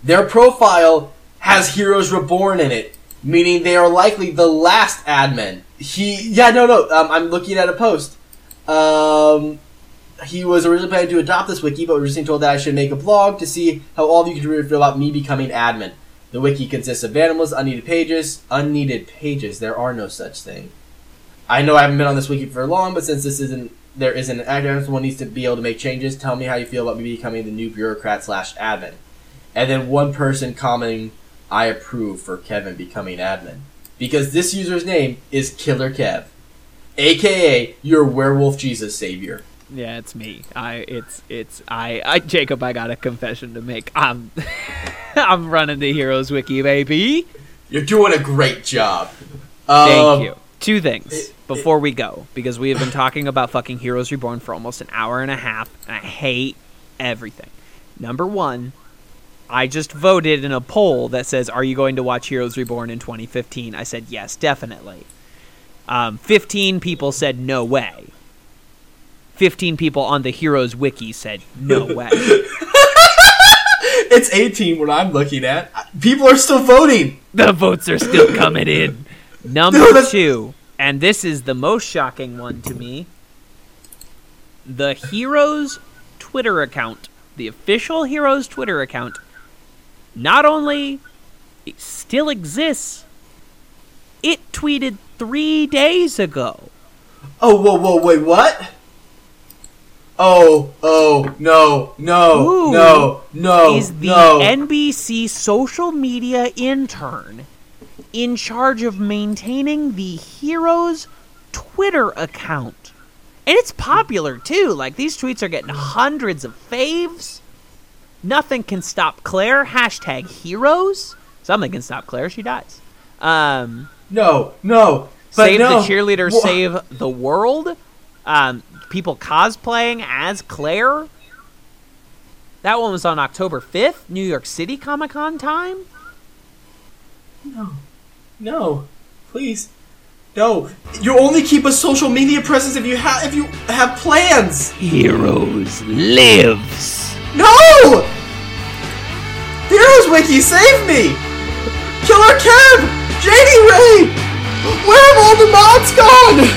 Their profile has Heroes Reborn in it, meaning they are likely the last admin. He, yeah, no, no, um, I'm looking at a post. Um, he was originally planning to adopt this wiki, but was recently told that I should make a blog to see how all of you could feel about me becoming admin. The wiki consists of animals, unneeded pages, unneeded pages. There are no such thing. I know I haven't been on this wiki for long, but since this isn't, there isn't an admin, someone needs to be able to make changes. Tell me how you feel about me becoming the new bureaucrat slash admin. And then one person commenting, I approve for Kevin becoming admin. Because this user's name is Killer Kev. A K A your werewolf Jesus savior. Yeah, it's me. I it's it's I I Jacob, I got a confession to make. I'm I'm running the Heroes Wiki, baby. You're doing a great job. Um, Thank you. Two things before we go, because we have been talking about fucking Heroes Reborn for almost an hour and a half, and I hate everything. Number one, I just voted in a poll that says, are you going to watch Heroes Reborn in twenty fifteen? I said, yes, definitely. Um, fifteen people said, no way. fifteen people on the Heroes Wiki said, no way. It's eighteen what I'm looking at. People are still voting. The votes are still coming in. Number two, and this is the most shocking one to me, the Heroes Twitter account, the official Heroes Twitter account, not only it still exists, it tweeted three days ago. Oh, whoa, whoa, wait, what? Oh, oh, no, no, Ooh, no, no, is the no. N B C social media intern in charge of maintaining the Heroes Twitter account. And it's popular, too. Like, these tweets are getting hundreds of faves. Nothing can stop Claire. Hashtag Heroes. Something can stop Claire. She dies. Um, no, no. But save no. the cheerleader, Wha- save the world. Um, people cosplaying as Claire. That one was on October fifth, New York City Comic-Con time. No. No. Please. No. You only keep a social media presence if you have if you have plans. Heroes lives. No! Heroes Wiki, save me! Killer Kev! J D. Ray! Where have all the mods gone?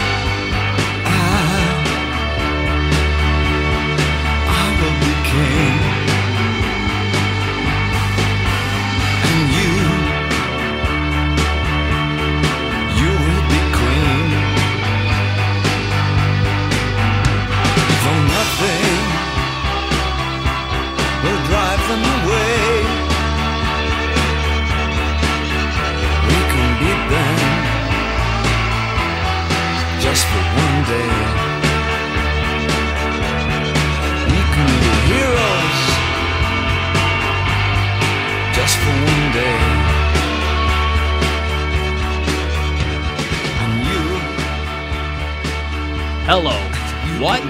Hello. What?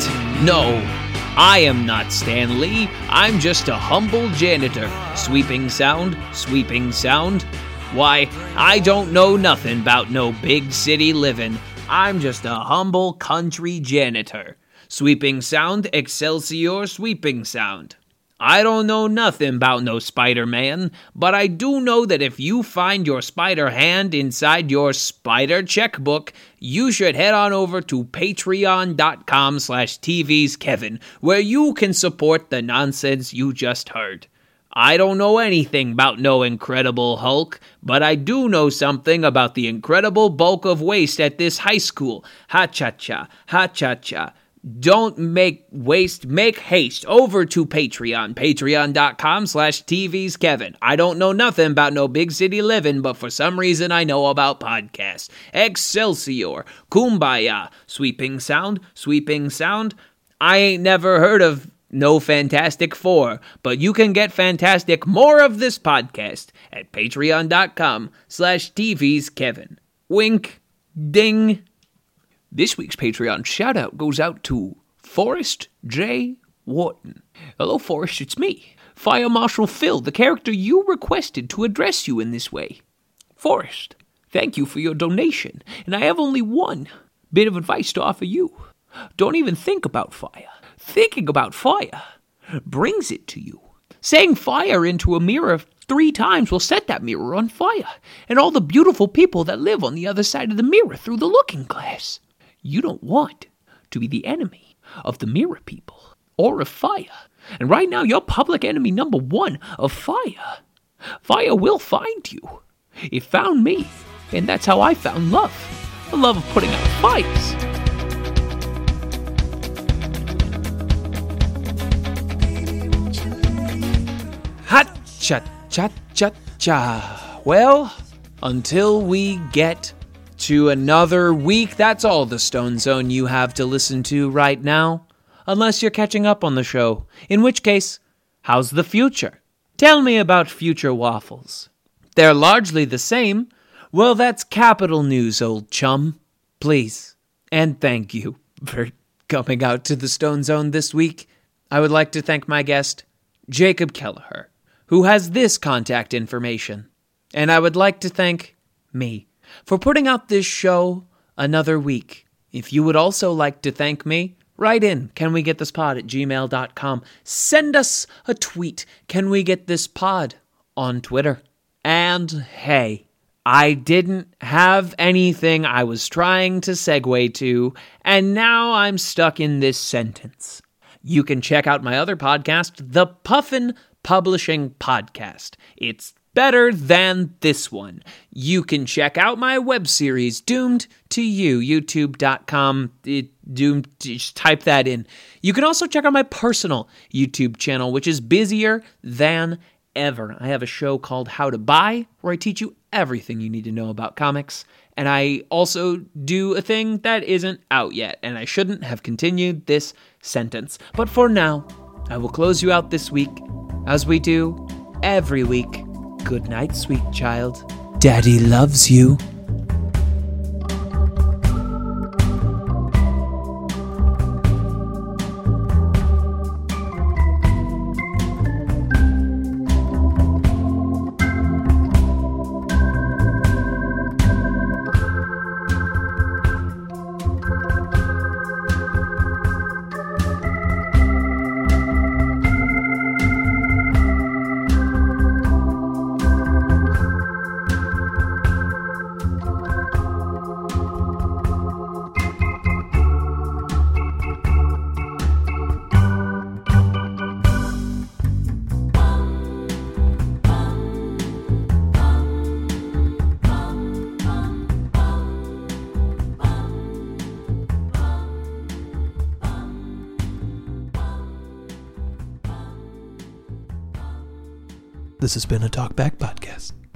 No, I am not Stan Lee. I'm just a humble janitor. Sweeping sound, sweeping sound. Why, I don't know nothing about no big city living. I'm just a humble country janitor. Sweeping sound, Excelsior, sweeping sound. I don't know nothing about no Spider-Man, but I do know that if you find your spider hand inside your spider checkbook, you should head on over to patreon.com slash TV's Kevin, where you can support the nonsense you just heard. I don't know anything about no Incredible Hulk, but I do know something about the incredible bulk of waste at this high school. Ha-cha-cha, ha-cha-cha. Don't make waste, make haste over to Patreon, patreon.com slash TV's Kevin. I don't know nothing about no big city living, but for some reason I know about podcasts. Excelsior, Kumbaya, sweeping sound, sweeping sound. I ain't never heard of no Fantastic Four, but you can get fantastic more of this podcast at patreon.com slash TV's Kevin. Wink, ding. This week's Patreon shout-out goes out to Forrest J. Wharton. Hello, Forrest, it's me, Fire Marshal Phil, the character you requested to address you in this way. Forrest, thank you for your donation, and I have only one bit of advice to offer you. Don't even think about fire. Thinking about fire brings it to you. Saying fire into a mirror three times will set that mirror on fire, and all the beautiful people that live on the other side of the mirror through the looking glass. You don't want to be the enemy of the mirror people or of fire. And right now, you're public enemy number one of fire. Fire will find you. It found me, and that's how I found love. The love of putting out fires. Ha-cha-cha-cha-cha. Well, until we get to another week, that's all the Stone Zone you have to listen to right now. Unless you're catching up on the show. In which case, how's the future? Tell me about future waffles. They're largely the same. Well, that's capital news, old chum. Please, and thank you for coming out to the Stone Zone this week. I would like to thank my guest, Jacob Kelleher, who has this contact information. And I would like to thank me for putting out this show another week. If you would also like to thank me, write in canwegetthispod at gmail dot com. Send us a tweet, canwegetthispod, on Twitter. And hey, I didn't have anything I was trying to segue to, and now I'm stuck in this sentence. You can check out my other podcast, The Puffin Publishing Podcast. It's better than this one. You can check out my web series, Doomed to You, youtube dot com. It, doomed, just type that in. You can also check out my personal YouTube channel, which is busier than ever. I have a show called How to Buy, where I teach you everything you need to know about comics. And I also do a thing that isn't out yet, and I shouldn't have continued this sentence. But for now, I will close you out this week, as we do every week. Good night, sweet child. Daddy loves you. This has been a Talk Back Podcast.